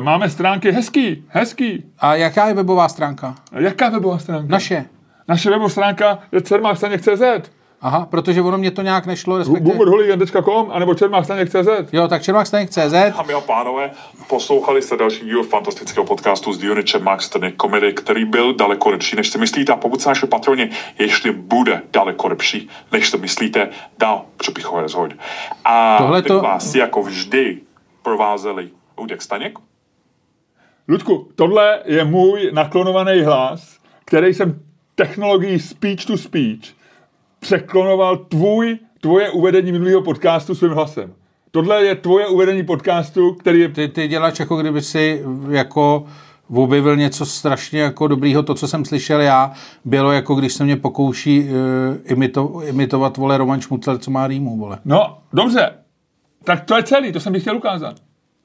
Máme stránky hezký, hezký. A jaká je webová stránka? Jaká webová stránka? Naše. Naše webová stránka je čermák staněk tečka cé zet. Aha, protože ono mě to nějak nešlo, respektive... boomerhooligan tečka com anebo čermák staněk tečka cé zet. Jo, tak čermák staněk tečka cé zet. Dámy a pánové, poslouchali jste další díl fantastického podcastu z dílny Čermák Staněk Komedy, který byl daleko lepší, než si myslíte. A pokud se naše patroni ještě bude daleko lepší, než si myslíte, dál přepichové rozhod. A tohleto... vás jako vždy provázeli Luděk Staněk. Ludku, tohle je můj naklonovaný hlas, který jsem technologií speech to speech překlonoval tvůj, tvoje uvedení minulého podcastu svým hlasem. Tohle je tvoje uvedení podcastu, který je... Ty, ty děláš, jako kdyby si jako objevil něco strašně jako dobrýho. To, co jsem slyšel já, bylo jako když se mě pokouší uh, imito, imitovat, vole, Roman Šmucler, co má rýmu, vole. No, dobře. Tak to je celý, to jsem ti chtěl ukázat.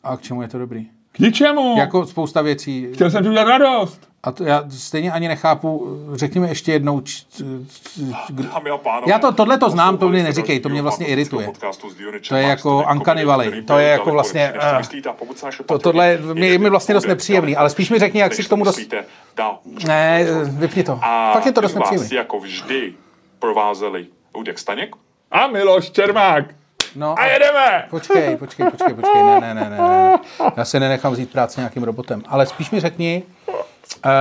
A k čemu je to dobrý? K ničemu. Jako spousta věcí. Chtěl jsem ti udělat radost. A to já stejně ani nechápu, řekni mi ještě jednou. Č, č, č, kdo... Já to, tohle to znám, to mě neříkej, to mě vlastně irituje. To je jako Uncanny Valley, to je jako vlastně, uh, tohle je mi, mi vlastně dost nepříjemný, ale spíš mi řekni, jak si k tomu dost... Ne, vypni to, fakt je to dost nepříjemný. A jako vždy provázeli Luděk Staněk a Miloš Čermák. No, a jedeme! Počkej, počkej, počkej, počkej, ne, ne, ne, ne. Já se nenechám vzít práci nějakým robotem, ale spíš mi řekni, Uh,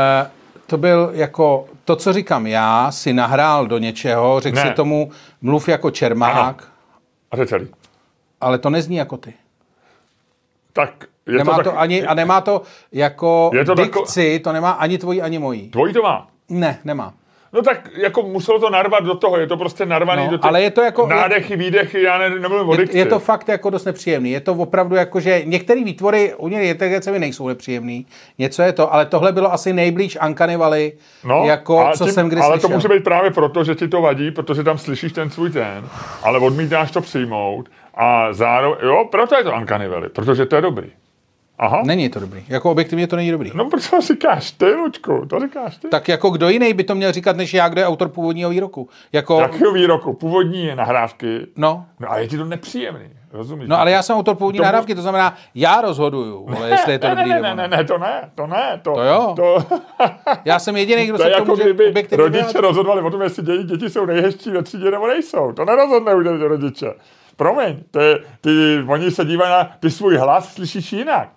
to byl jako, to, co říkám já, si nahrál do něčeho, řekl si tomu, mluv jako Čermák. Aha. A to je celý. Ale to nezní jako ty. Tak je nemá to, tak, to ani, je, a nemá to jako to dikci, tako, to nemá ani tvojí, ani mojí. Tvojí to má? Ne, nemá. No tak jako muselo to narvat do toho, je to prostě narvaný no, do toho. Ale je to jako nádechy, výdechy, já ne, nemluvím o dikci. Je to fakt jako dost nepříjemný. Je to opravdu jako, že některé výtvory u něj inteligence nejsou nepříjemný. Něco je to, ale tohle bylo asi nejblíž Uncanny Valley, no, jako co tím, jsem kdy ale slyšel. Ale to může být právě proto, že ti to vadí, protože tam slyšíš ten svůj ten, ale odmítáš to přijmout a zároveň, jo, proto je to Uncanny Valley, protože to je dobrý. Aha. Není to dobrý. Jako objektivně to není dobrý. No proč to říkáš ty, Luďku? To říkáš ty. Tak jako kdo jiný by to měl říkat, než já, kdo je autor původního výroku. Jako... Jakého výroku? Původní je nahrávky. No. No a je ti to nepříjemný. Rozumíš? No ale já jsem autor původní to... nahrávky, to znamená, já rozhoduju, ale jestli je to ne, dobrý ne, ne, ne, ne, to ne, to ne. To, to jo. To... já jsem jediný, kdo to se jako to může objektivně... Rodiče rozhodovali o tom, jestli děti, děti jsou nejhezčí ve třídě nebo nejsou. To nerozhodne už rodiče. Promiň, ty, ty, oni se dívají na... Ty svůj hlas slyšíš jinak.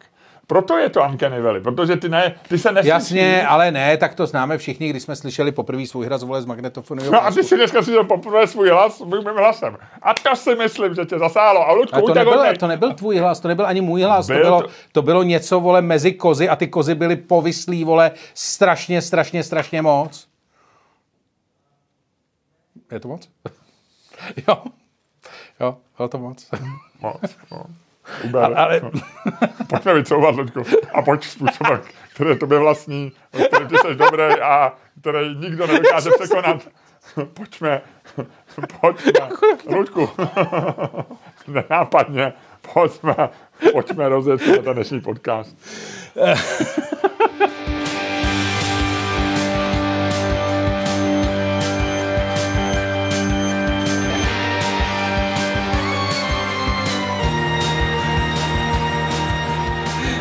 Proto je to Uncanny Valley, protože ty, ne, ty se neslyšíš. Jasně, ale ne, tak to známe všichni, když jsme slyšeli poprvé svůj hlas vole z magnetofonu. No a ty si dneska slyšel poprvé svůj hlas mým hlasem. A to si myslím, že tě zasáhlo. A Luďku, to, nebyl, to nebyl tvůj hlas, to nebyl ani můj hlas, byl to, bylo, to... to bylo něco, vole, mezi kozy a ty kozy byly povislí, vole, strašně, strašně, strašně moc. Je to moc? Jo. Jo, bylo to moc. Moc, no. Ubere. Ale... Pojďme vycouvat, Luďku. A pojď způsobem, který je tobě vlastní, který ty jsi dobrý a který nikdo nedokáže překonat. Pojďme. Pojďme. Luďku. Nenápadně. Pojďme. Pojďme rozjet ten dnešní podcast.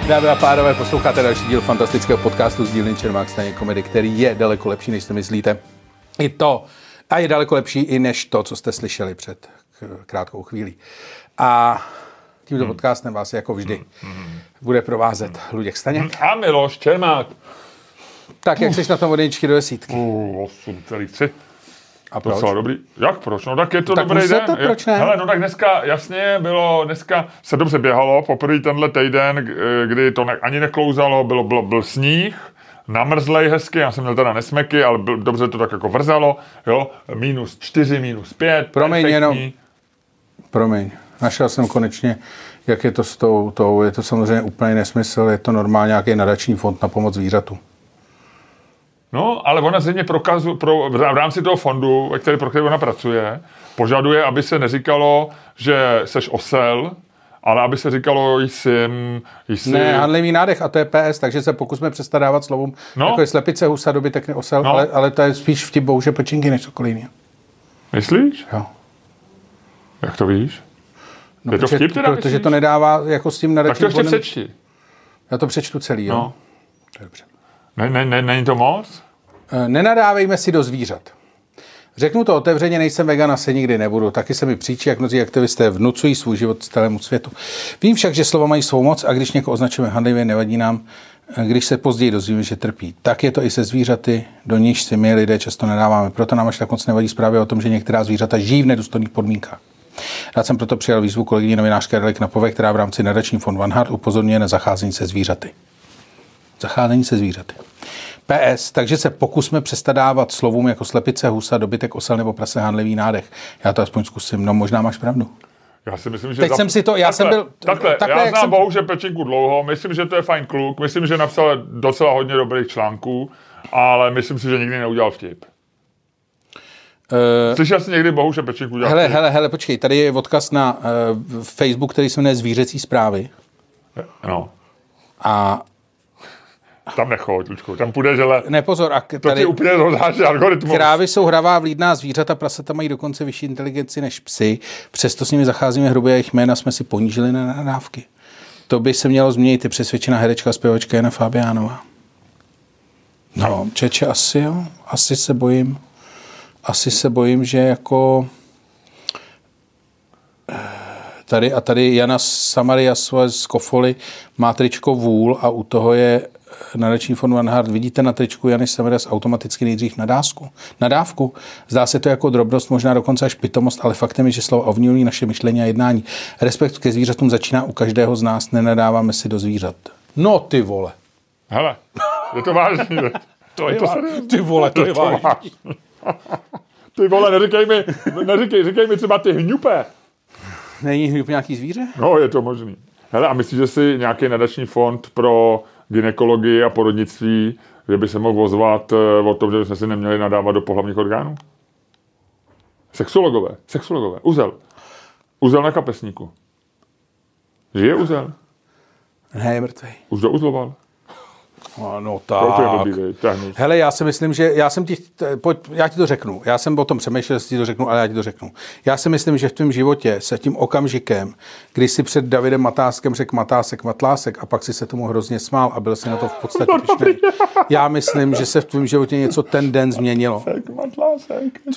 Dámy a pánové, posloucháte další díl fantastického podcastu z dílny Čermák Staněk Komedy, který je daleko lepší, než si myslíte. I to. A je daleko lepší i než to, co jste slyšeli před krátkou chvílí. A tímto hmm. podcastem vás jako vždy hmm. bude provázet hmm. Luděk Staněk. A Miloš Čermák. Tak, jak seš na tom od jedničky do desítky? osm celá tři. A proč? Docela dobrý. Jak proč? No tak je to tak dobrý den. To, proč ne? Hele, no tak dneska, jasně, bylo, dneska se dobře běhalo, poprvé tenhle týden, kdy to ne, ani neklouzalo, bylo, bylo, byl sníh, namrzlej hezky, já jsem měl teda nesmeky, ale byl, dobře to tak jako vrzalo, jo, minus čtyři, minus pět, promiň, perfektní. Jenom, promiň, našel jsem konečně, jak je to s tou, tou, je to samozřejmě úplný nesmysl, je to normálně nějaký nadační fond na pomoc zvířatu. No, ale ona zřejmě prokazu, pro, v rámci toho fondu, ve který, pro který ona pracuje, požaduje, aby se neříkalo, že seš osel, ale aby se říkalo jsim, jsi... Ne, handlivý nádech a to je P S, takže se pokusme přestat dávat slovům, no. Jako je slepice, husa, dobytek, osel, no. ale, ale to je spíš vtip Bohuše Pečinky než cokoliv jiného. Myslíš? Jo. Jak to víš? No, je to vtip teda, myslíš? Protože to nedává jako s tím nadačným bodem. Tak to ještě přečti. Já to přečtu celý, jo. No. Dobře. Ne, ne, ne, není to moc? Nenadávejme si do zvířat. Řeknu to otevřeně, nejsem vegan a se nikdy nebudu. Taky se mi příčí, jak mnozí aktivisté vnucují svůj život celému světu. Vím však, že slova mají svou moc a když někoho označujeme handlivě, nevadí nám, když se později dozvíme, že trpí. Tak je to i se zvířaty, do níž si my lidé často nadáváme. Proto nám až tak moc nevadí zprávy o tom, že některá zvířata žijí v nedůstojných podmínkách. Rád jsem proto přijal výzvu kolegyně novinářky Adely Knapové, která v rámci nadační fond Van Hart upozorňuje na zacházení se zvířaty. Zacházení se zvířaty. P S. Takže se pokusme přestat dávat slovům jako slepice, husa, dobytek, osel nebo prase handlivý nádech. Já to aspoň zkusím. No možná máš pravdu. Já si myslím, že... Teď za... jsem si to... Já takhle, jsem byl... Takhle, takhle já znám jsem... Bohuše Pečinku dlouho. Myslím, že to je fajn kluk. Myslím, že napsal docela hodně dobrých článků, ale myslím si, že nikdy neudělal vtip. Uh, Slyšel jsi někdy Bohuše Pečinku? Hele, hele, hele, počkej, tady je odkaz na uh, Facebook, který se jmenuje Zvířecí zprávy. No. A... Tam nechoď, Lučku, tam půjdeš, ale... Ne, pozor, a k, tady... To úplně rozháží algoritmus. Krávy jsou hravá vlídná zvířata, prasata mají dokonce vyšší inteligenci než psy, přesto s nimi zacházíme hrubě a jejich jména jsme si ponížili na nadávky. To by se mělo změnit, je přesvědčená herečka a zpěvačka Jana Fabiánová. No, čeče, asi jo, asi se bojím. Asi se bojím, že jako tady a tady Jana Samariasova z Kofoly má tričko vůl a u toho je nadační fond Van Hart. Vidíte na tričku Jany Samarias automaticky nejdřív na dávku. Na dávku. Zdá se to jako drobnost, možná dokonce až pitomost, ale faktem je, že slova ovlivňují naše myšlení a jednání. Respekt ke zvířatům začíná u každého z nás, nenadáváme si do zvířat. No ty vole. Hele, je to vážný. To je to vážný. Ty vole, to je vážný. Ty vole, neříkej mi, neříkej, říkej mi třeba ty hňupe. Není hňup nějaký zvíře? No, je to možný. Hele, a myslíš, že si nějaký nadační fond pro gynekologii a porodnictví, že by se mohl ozvat o tom, že bychom si neměli nadávat do pohlavních orgánů? Sexologové, sexologové, uzel. Uzel na kapesníku. Žije uzel? Ne, je mrtvej. Už douzloval? No tak. Blbý, hele, já si myslím, že já jsem ti, pojď, já ti to řeknu. Já jsem o tom přemýšlel, jestli ti to řeknu, ale já ti to řeknu. Já si myslím, že v tvém životě se tím okamžikem, když si před Davidem Matáskem řekl Matásek, Matlásek a pak si se tomu hrozně smál a byl si na to v podstatě pišnej. Já myslím, že se v tvém životě něco ten den změnilo.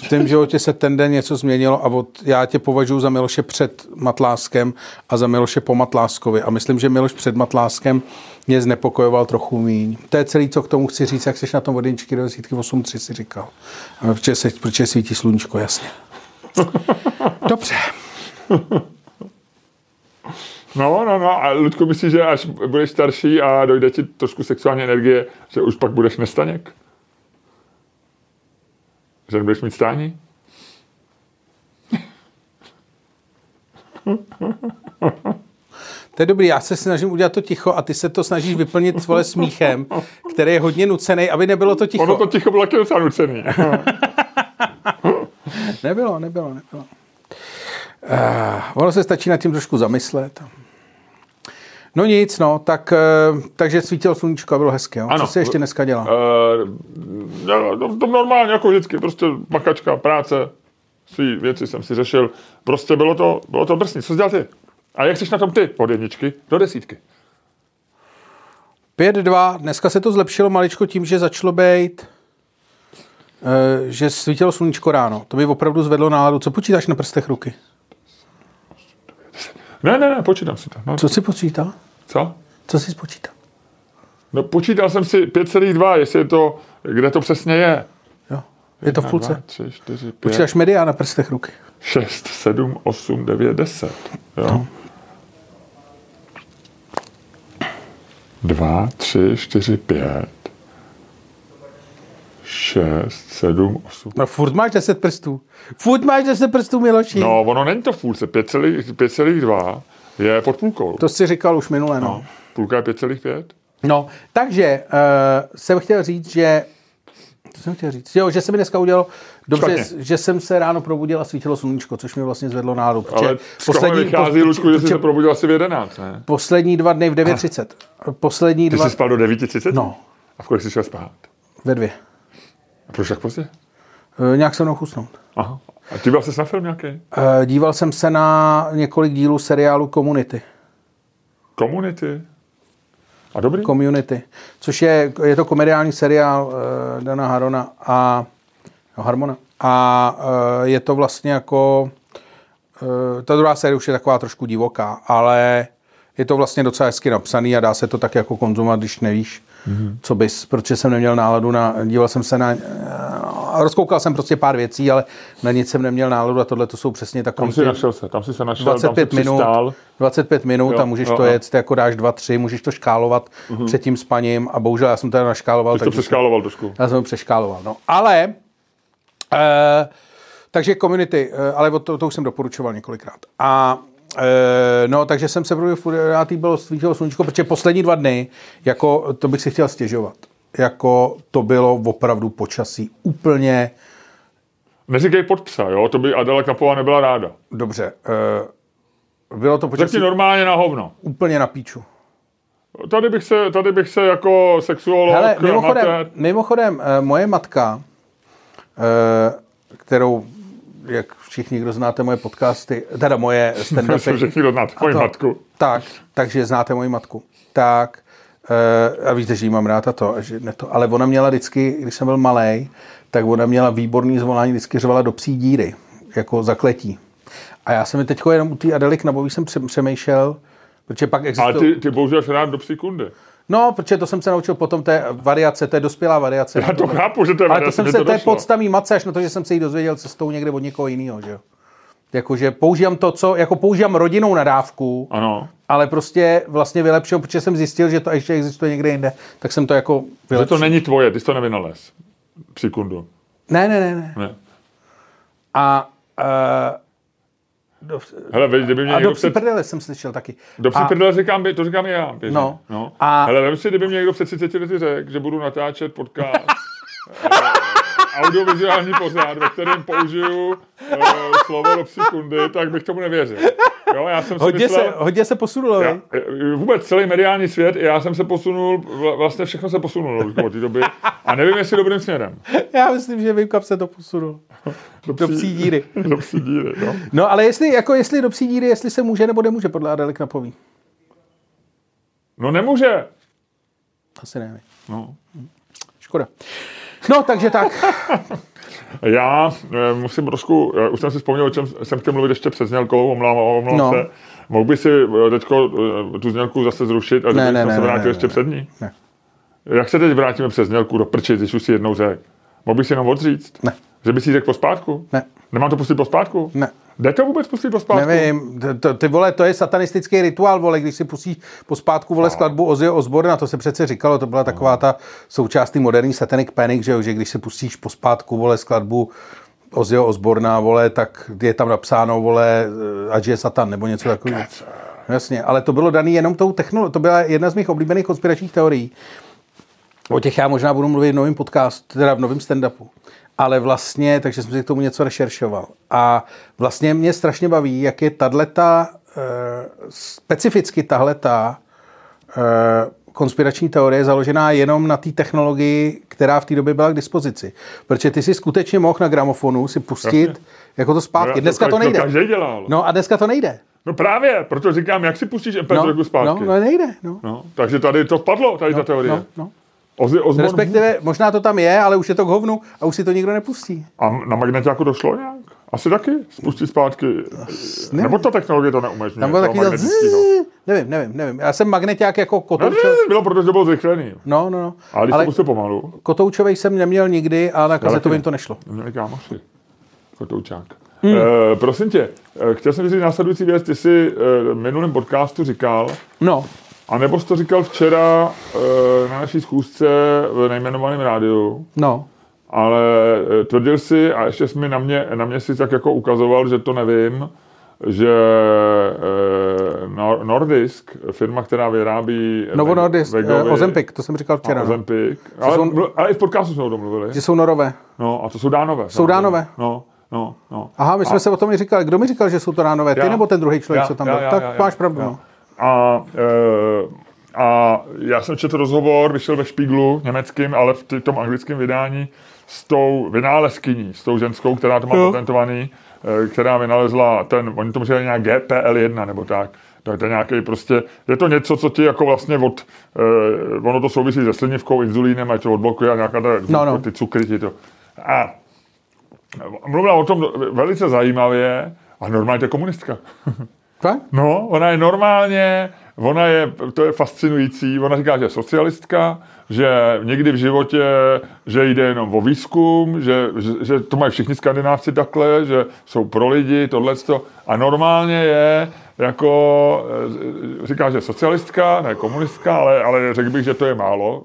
V tvém životě se ten den něco změnilo a od, já tě považuji za Miloše před Matláskem a za Miloše po Matláskovi a myslím, že Miloš před Matláskem mě znepokojoval trochu míň. To je celý, co k tomu chci říct, jak seš na tom od jedničky do desítky, osm tři si říkal. Protože, se, protože svítí sluníčko, jasně. Dobře. No, no, no. A Ludku, myslíš, že až budeš starší a dojde ti trošku sexuální energie, že už pak budeš nestaněk? Že nebudeš mít stání? To je dobrý, já se snažím udělat to ticho a ty se to snažíš vyplnit vole smíchem, který je hodně nucený, aby nebylo to ticho. Ono to ticho bylo taky nucený. Nebylo, nebylo, nebylo. Uh, ono se stačí nad tím trošku zamyslet. No nic, no, tak, uh, takže svítilo sluníčko a bylo hezké. Ano. Co se ještě dneska dělá? Uh, no, to normálně, jako vždycky, prostě makačka, práce, svý věci jsem si řešil. Prostě bylo to, bylo to drsný. Co jsi dělal ty? A jak jsi na tom ty? Od jedničky do desítky. pět dva. Dneska se to zlepšilo maličko tím, že začalo být, e, že svítilo sluníčko ráno. To by opravdu zvedlo náladu. Co počítáš na prstech ruky? Ne, ne, ne, počítám si to. No. Co jsi počítal? Co? Co jsi počítal? No počítal jsem si pět celá dva, jestli je to, kde to přesně je. Jo, je to v půlce. jedna, dva, tři, čtyři, pět. Počítáš media na prstech ruky? šest, sedm, osm, devět, deset. Jo. No. dva, tři, čtyři, pět, šest, sedm, osm. No furt máš deset prstů. Furt máš deset prstů, Miloši. No, ono není to v půlce. pět celá dva je pod půlkou. To jsi říkal už minule, no. no. Půlka je pět celá pět. No, takže uh, jsem chtěl říct, že to jsem chtěl říct. Jo, že se mi dneska udělalo dobře, špatně. Že jsem se ráno probudil a svítilo sluníčko, což mě vlastně zvedlo náladu. Ale z toho vychází, Lučku, že jsi se probudil asi v jedenáct, ne? Poslední dva dny v devět třicet. Poslední Ty dva... jsi spal do devět třicet? No. A v kolik jsi šel spát? Ve dvě. A proč tak pozdě? E, nějak se mnou chusnout. Aha. A díval jsi na film nějaký? E, díval jsem se na několik dílů seriálu Community. Community? A dobrý? Community, což je, je to komediální seriál uh, Dana Harona a, no, Harmona a uh, je to vlastně jako, uh, ta druhá série už je taková trošku divoká, ale je to vlastně docela hezky napsaný a dá se to tak jako konzumovat, když nevíš, mm-hmm. co bys, protože jsem neměl náladu na, díval jsem se na, uh, rozkoukal jsem prostě pár věcí, ale na nic jsem neměl náladu a tohle to jsou přesně takový. Tam si našel se, tam si se našel, dvacet pět tam si přistál. dvacet pět minut jo, a můžeš jo, to jet, ty jako dáš dva tři, můžeš to škálovat uh-huh. před tím spaním a bohužel já jsem teda naškáloval. Ty jsi to přeškáloval trošku. Já jsem to přeškáloval, no. Ale, e, takže Community, ale to, to už jsem doporučoval několikrát. A e, no, takže jsem se probudil v devátý, bylo svítilo sluníčko, protože poslední dva dny, jako to bych si chtěl stěžovat, jako to bylo opravdu počasí úplně... Neříkej pod psa, jo? To by Adela Knapová nebyla ráda. Dobře. Uh, bylo to počasí... Řekni normálně na hovno. Úplně na píču. Tady bych se, tady bych se jako sexuolog... Hele, mimochodem, mate... mimochodem moje matka, kterou, jak všichni, kdo znáte moje podcasty, teda moje stand-upy... Všichni, kdo znáte moji matku. Tak, takže znáte moji matku. Tak, a víte, že jí mám rád a to, že ne to. Ale ona měla vždycky, když jsem byl malej, tak ona měla výborný zvolání, vždycky řvala do psí díry, jako zakletí. A já jsem teď jenom u té Adely Knapové jsem přemýšlel, protože pak existuje... Ale ty, ty bohužel rád do psí kundy. No, protože to jsem se naučil potom, té variace, to je dospělá variace. Já to chápu, že to je variace, ale to jsem se, to, to je podstamý mace, až na to, že jsem se jí dozvěděl cestou někde od někoho jiného, že jo. Jakože používám to, co, jako používám rodinnou nadávku, ano. Ale prostě vlastně vylepšil, protože jsem zjistil, že to ještě existuje někde jinde, tak jsem to jako vylepšil. Že to není tvoje, ty jsi to nevynalez. Přikundu. Ne, ne, ne, ne. ne. A... Uh, Do, hele, veď, kdyby mě a někdo do před... prdele jsem slyšel taky. Do psí a... prdele říkám, to říkám já. No, no. A... Hele, vem si, kdyby mě někdo před třiceti lety řekl, že budu natáčet podcast eh, audiovizuální pořád, ve kterém použiju eh, slovo do psí kundy, tak bych tomu nevěřil. Jo, já jsem si hodně, myslel, se, hodně se posunulo. Já, vůbec celý mediální svět, já jsem se posunul, vlastně všechno se posunulo do té doby a nevím, jestli dobrým směrem. Já myslím, že vím, kam se to posunul. Do psí, do psí díry. Do psí díry, no. No, ale jestli, jako jestli do psí díry, jestli se může nebo nemůže podle Adely Knapové. No nemůže. Asi nevím. No. Škoda. No, takže tak. Já musím trošku, už jsem si vzpomněl, o čem jsem chtěl mluvit ještě před znělkou, omlám, omlám no. se. Mohl by si teďko tu znělku zase zrušit a ne, ne, ne, se vrátil ne, ne, ještě ne, před ní? Ne. Jak se teď vrátíme přes znělku do prči, když už si jednou řek? Mohl bych si jenom odříct? Ne. Že bys si řekl pospátku? Ne. Nemám to pustit pospátku? Ne. Jde to vůbec pustit pospátku? Nevím, to, ty vole, to je satanistický rituál, vole, když si pustíš pospátku, vole, no. skladbu Ozzy Osborna, to se přece říkalo, to byla taková ta součást té moderní satanic panic, že jo, že když si pustíš pospátku, vole, skladbu Ozzy Osborna, vole, tak je tam napsáno, vole, ať je satan, nebo něco takového. Jasně, ale to bylo daný jenom tou technologií, to byla jedna z mých oblíbených konspiračních teorií. O těch já možná budu mluvit v novém podcastu, teda v novém stand-upu. Ale vlastně, takže jsem si k tomu něco rešeršoval. A vlastně mě strašně baví, jak je tahleta, specificky tahleta konspirační teorie založená jenom na té technologii, která v té době byla k dispozici. Protože ty si skutečně mohl na gramofonu si pustit Jasně. jako to zpátky. No, dneska to, to nejde. To dělal. No a dneska to nejde. No právě, proto říkám, jak si pustíš em pé tři no, zpátky. No, no nejde. No. No, takže tady to padlo, tady no, ta teorie. No, no. Ozzy Osborn. Respektive, možná to tam je, ale už je to k hovnu a už si to nikdo nepustí. A na magneťáku došlo nějak? Asi taky? Spustit zpátky? Nevím. Nebo ta technologie to neumožňuje? Tam bylo takový to zzzz. Nevím, nevím, nevím. Já jsem magneťák jako kotoučový. Ne, ne, bylo, protože byl zrychlený. No, no, no. Ale když ale to musel pomalu. Kotoučovej jsem neměl nikdy a na kazetovým to nešlo. Měli kámoši. Kotoučák. Hmm. E, prosím tě, chtěl jsem říct následující věc. Ty jsi v minulém podcastu říkal. No. A nebo jsi to říkal včera e, na naší schůzce v nejmenovaném rádiu. No. Ale tvrdil jsi, a ještě jsi mi na mě, na mě si tak jako ukazoval, že to nevím, že e, Nor- Nordisk, firma, která vyrábí... Novo Nordisk, Wegovy, Ozempic, to jsem říkal včera. Ozempic. Ale, jsou... ale i v podcastu jsme o tom mluvili. Že jsou Norové. No, a to jsou Dánové. Jsou Dánové. No. No, no. Aha, my jsme a... se o tom i říkali. Kdo mi říkal, že jsou to Dánové? Ty já, nebo ten druhý člověk, já, co tam já, byl? Já, tak já, máš já, pravdu, já. No. A, a já jsem četl rozhovor, vyšel ve Spiegelu německým, ale v tom anglickém vydání s tou vynálezkyní, s tou ženskou, která to má no. patentovaný, která vynalezla ten, oni to říkají nějak G P L jedna nebo tak. To je to nějaký prostě, je to něco, co ti jako vlastně od, ono to souvisí se slinivkou, inzulínem, a to odblokuje a nějaká ta, no, no. ty cukry ti to. A mluvila o tom velice zajímavě a normálně to je komunistka. Tak? No, ona je normálně, ona je, to je fascinující, ona říká, že je socialistka, že někdy v životě, že jde jenom o výzkum, že, že, že to mají všichni skandinávci takhle, že jsou pro lidi, tohleto. A normálně je, jako, říká, že je socialistka, ne komunistka, ale, ale řekl bych, že to je málo.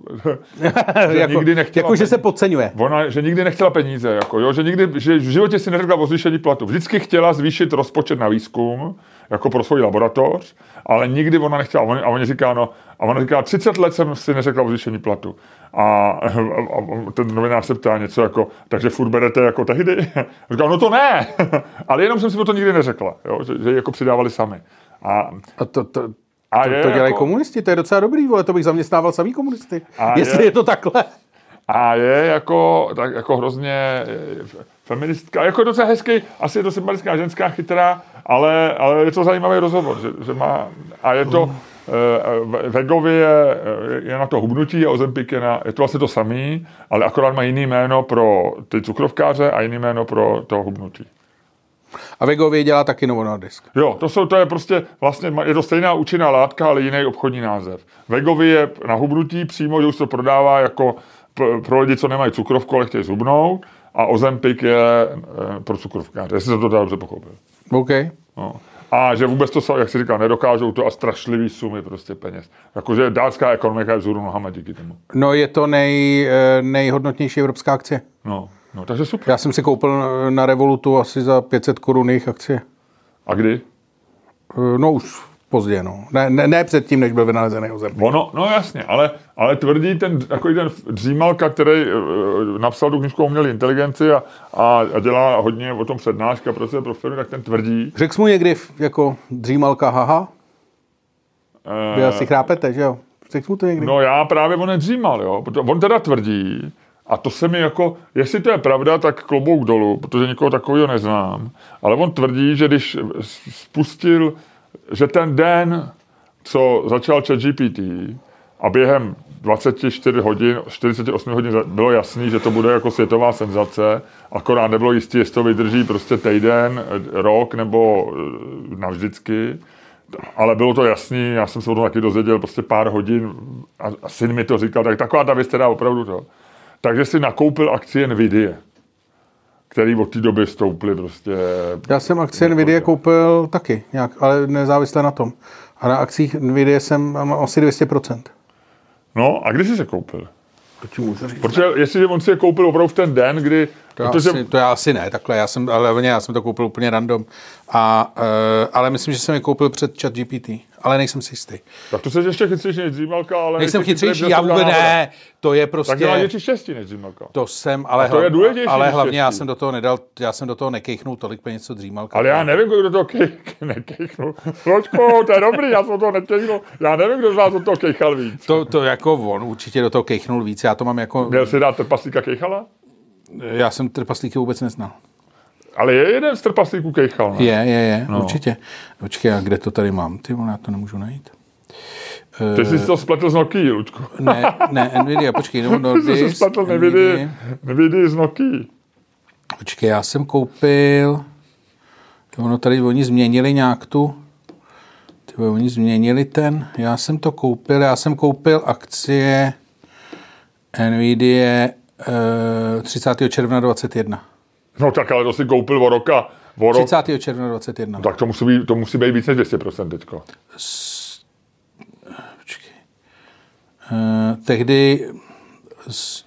že jako, nikdy nechtěla, jako, že se podceňuje. Ona, že nikdy nechtěla peníze, jako, jo, že, nikdy, že v životě si neřekla o zvýšení platu. Vždycky chtěla zvýšit rozpočet na výzkum, jako pro svůj laboratoř, ale nikdy ona nechtěla. A on, a on říká, no, a ona říká, třicet let jsem si neřekla o zvýšení platu. A, a, a ten novinář se ptá něco jako, takže furt berete jako tehdy? Říká, no to ne, ale jenom jsem si to nikdy neřekla, jo, že, že jako přidávali sami. A, a to... to... A to, to dělají jako komunisti, to je docela dobrý, vole, to bych zaměstnával samý komunisty, a jestli je, je to takhle. A je jako, tak jako hrozně feministka, jako docela hezký, asi je to sympatická ženská, chytrá, ale, ale je to zajímavý rozhovor, že, že má, a je to, uh, Wegovy je, je na to hubnutí a Ozempic je na, je to vlastně to samý, ale akorát má jiný jméno pro ty cukrovkáře a jiný jméno pro to hubnutí. A Wegovy dělá taky Novo Nordisk. Jo, to, jsou, to je prostě vlastně, je to stejná účinná látka, ale jiný obchodní název. Wegovy je na hubnutí přímo, že už to prodává jako pro lidi, co nemají cukrovku, ale chtějí zhubnout, a Ozempic je pro cukrovkáře, jestli jsem to dobře pochopil. OK. No. A že vůbec to, jak si říkal, nedokážou to a strašlivý sumy prostě peněz. Jakože dánská ekonomika je vzhůru nohama díky tomu. No je to nej, nejhodnotnější evropská akcie. No. No, takže super. Já jsem si koupil na Revolutu asi za pět set korun jejich akcie. A kdy? No už pozdě, no. Ne, ne, ne předtím, než byl vynalezený Ozempic. No, no jasně, ale, ale tvrdí ten, takový ten Dřímalka, který uh, napsal tu knižku o umělé inteligenci a, a, a dělá hodně o tom přednáška pro své profesory, tak ten tvrdí. Řekl jsi mu někdy jako Dřímalka, haha? E... Vy asi chrápete, že jo? Řekl jsi mu to někdy? No já právě on nedřímal, jo. On teda tvrdí, a to se mi jako, jestli to je pravda, tak klobouk dolů, protože nikoho takového neznám. Ale on tvrdí, že když spustil, že ten den, co začal ChatGPT a během dvacet čtyři hodin, čtyřicet osm hodin bylo jasný, že to bude jako světová senzace, akorát nebylo jistý, jestli to vydrží prostě týden, rok nebo navždycky. Ale bylo to jasný, já jsem se o tom taky dozvěděl prostě pár hodin a, a syn mi to říkal, tak taková ta věc teda opravdu to. Takže si nakoupil akcie NVIDIA, který od té doby stouply prostě. Já jsem akcie NVIDIA koupil taky, nějak, ale nezávisle na tom. A na akcích NVIDIA jsem mám asi dvě stě procent. No a kdy jsi se koupil? To ti můžu říct. Protože jestli on si je koupil opravdu v ten den, kdy... To, protože... asi, to já asi ne, takhle, já jsem, ale já jsem to koupil úplně random. A, uh, ale myslím, že jsem je koupil před ChatGPT. Ale nejsem si jistý. Tak to se ještě chytřejší než Dřímalka, ale... Nejsem chytřejší, já vůbec ne, to je prostě... Tak dělá větší štěstí než Dřímalka. To jsem, ale, to hlavně, je ale hlavně já jsem do toho nedal, já jsem do toho nekejchnul tolik peněz, co Dřímalka. Ale já nevím, kdo do toho kej, nekejchnul. Pročko, to je dobrý, já jsem do toho nekejchnul. Já nevím, kdo z vás do toho kejchal víc. To, to jako on určitě do toho kejchnul víc, já to mám jako... Měl si dát trpaslíka kejchala? Já jsem trpaslíky vůbec neznal. Ale je jeden z trpaslíků kejchal, ne? Je, je, je, no. Určitě. Počkej, a kde to tady mám? Ty vole, já to nemůžu najít. Ty uh, jsi to spletl z Nokia, Lučku. Ne, ne, NVIDIA, počkej. No, no, ty jsi spletl NVIDIA z Nokia. Počkej, já jsem koupil... Ono tady, oni změnili nějak tu... Ty vole, oni změnili ten... Já jsem to koupil, já jsem koupil akcie NVIDIA uh, třicátého června dvacet jedna. No tak, ale to si koupil o roka. O rok. třicátého června dvacet jedna. No, tak to musí, být, to musí být víc než dvě stě procent teďko. S... Počkej. Eh, tehdy... S...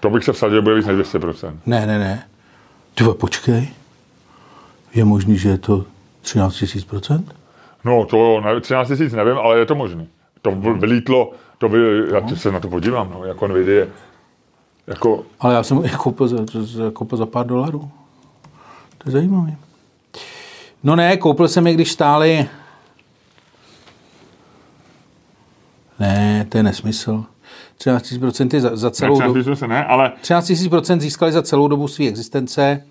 To bych se vsadil, že bude víc než dvě stě procent. Ne, ne, ne. Tyva, počkej. Je možný, že je to třináct tisíc procent? No, to třináct tisíc nevím, ale je to možný. To vylítlo, to by, já se na to podívám, no, jako NVIDIA. Jako... Ale já jsem je koupil za, koupil za pár dolarů. To je zajímavé. No ne, koupil jsem je, když stály... Ne, to je nesmysl. třináct tisíc procent za, za celou dobu... Ne, ale... třináct tisíc procent získali za celou dobu své existence.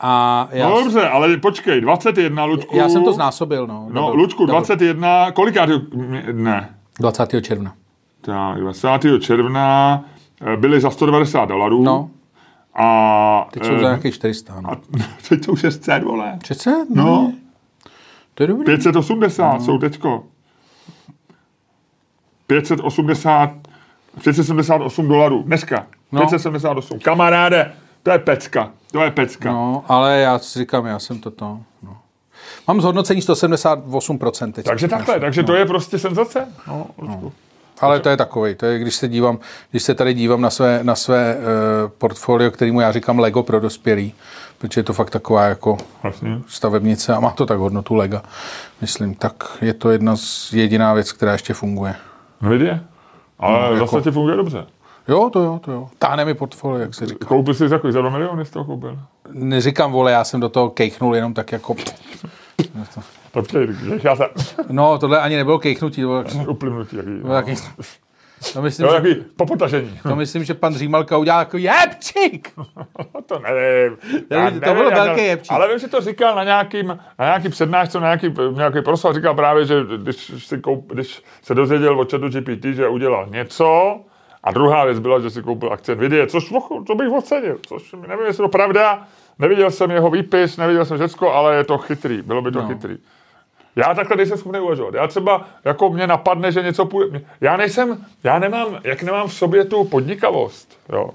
A já... No dobře, ale počkej, dvacet jedna, Lučku... Já jsem to znásobil, no. No, dobře, Lučku, dvacet jedna, dobře. Kolikátý dne? dvacátého června. Tak, dvacátého června... Byly za sto devadesát dolarů. No. A... Teď jsou za nějakých čtyři sta, no. A teď jsou šest set, vole. šest set? No. no. To je dobrý. pět set osmdesát no. Jsou teďko. pět set osmdesát... pět set sedmdesát osm dolarů. Dneska. No. pět set sedmdesát osm. Kamaráde, to je pecka. To je pecka. No, ale já si říkám, já jsem toto. No. Mám zhodnocení sto sedmdesát osm procent. Teď takže takhle, takže no. To je prostě senzace. No, no. Ale to je takovej, to je, když se dívám, když se tady dívám na své, na své e, portfolio, kterému já říkám Lego pro dospělý, protože je to fakt taková jako stavebnice a má to tak hodnotu Lega, myslím, tak je to jedna z jediná věc, která ještě funguje. NVIDIA? Ale no, vlastně jako, funguje dobře. Jo, to jo, to jo. Táhne mi portfolio, jak se říká. Koupil jsi za kolik? Za dva miliony jsi toho koupil? Neříkám, vole, já jsem do toho kejchnul jenom tak jako... No, tohle ani nebylo kejchnutí. To bylo tak... uplynutí. Jaký, no. Jaký... No, myslím, jo, že... popotažení. To myslím, že pan Římalka udělal jako jebčík. To nevím. Já já nevím to bylo velký jebčík. Ale vím, že to říkal na nějakým, na nějaký přednášce, na nějaký, nějaký proslov. Říkal právě, že když, si koup, když se dozvěděl od ChatGPT, že udělal něco. A druhá věc byla, že si koupil akcie NVIDIA, což to bych ocenil. Což nevím, jestli to pravda. Neviděl jsem jeho výpis, neviděl jsem všecko, ale je to chytrý. Bylo by to no. chytrý. Já takhle nejsem schopný uvažovat. Já třeba, jako mě napadne, že něco půjde. Já nejsem, já nemám, jak nemám v sobě tu podnikavost, jo.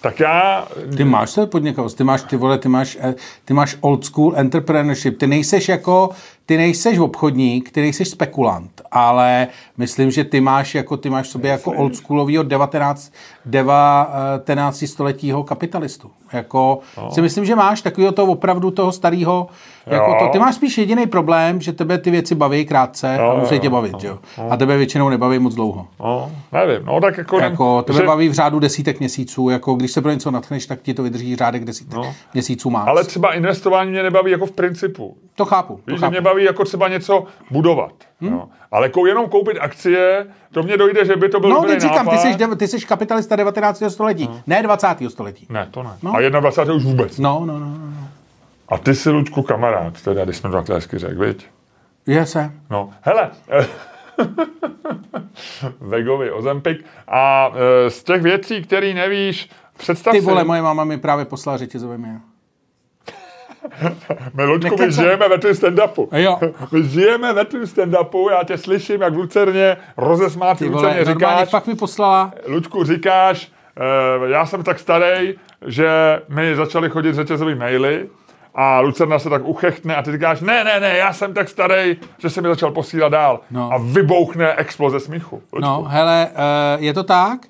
Tak já... Ty máš tu podnikavost, ty máš, ty vole, ty máš, ty máš old school entrepreneurship. Ty nejseš jako, ty nejseš obchodník, ty nejseš spekulant, ale myslím, že ty máš jako, ty máš v sobě jako old schoolovýho devatenáctého stoletího kapitalistu. Jako, no. Si myslím, že máš takovýho toho opravdu toho starého, jako to. Ty máš spíš jediný problém, že tebe ty věci baví krátce jo, a musí tě bavit, jo. jo. A tebe většinou nebaví moc dlouho. No, nevím, no tak jako... jako tebe že... baví v řádu desítek měsíců, jako když se pro něco natchneš, tak ti to vydrží řádek desítek no. měsíců máš. Ale třeba investování mě nebaví jako v principu. To chápu, to Víš, chápu. Mě baví jako třeba něco budovat. Hmm? No. Ale kou, jenom koupit akcie, to mně dojde, že by to byl no, dobrý říkám, nápad. No, ty jsi, ty jsi kapitalista devatenáctého století, no. ne dvacátého století. Ne, to ne. No. A jednadvacátého už vůbec. No, no, no, no. A ty jsi, Luďku, kamarád, teda, když jsme dva klásky řekl, viď? Já jsem. No, hele, Wegovy, Ozempic a e, z těch věcí, které nevíš, představ ty si... Ty vole, moje máma mi právě poslala, že ti zovem já. My, Luďku, my žijeme ve tvým stand-upu. Jo. My žijeme ve tvým stand-upu, já tě slyším, jak v Lucerně rozesmátý Lucerně normálně říkáš... Normálně fakt mi poslala. Luďku, říkáš, e, já jsem tak starý, že mi začaly chodit řetězový maily a Lucerna se tak uchechtne a ty říkáš, ne, ne, ne, já jsem tak starý, že se mi začal posílat dál. No. A vybouchne exploze smíchu. Luďku. No, hele, e, je to tak...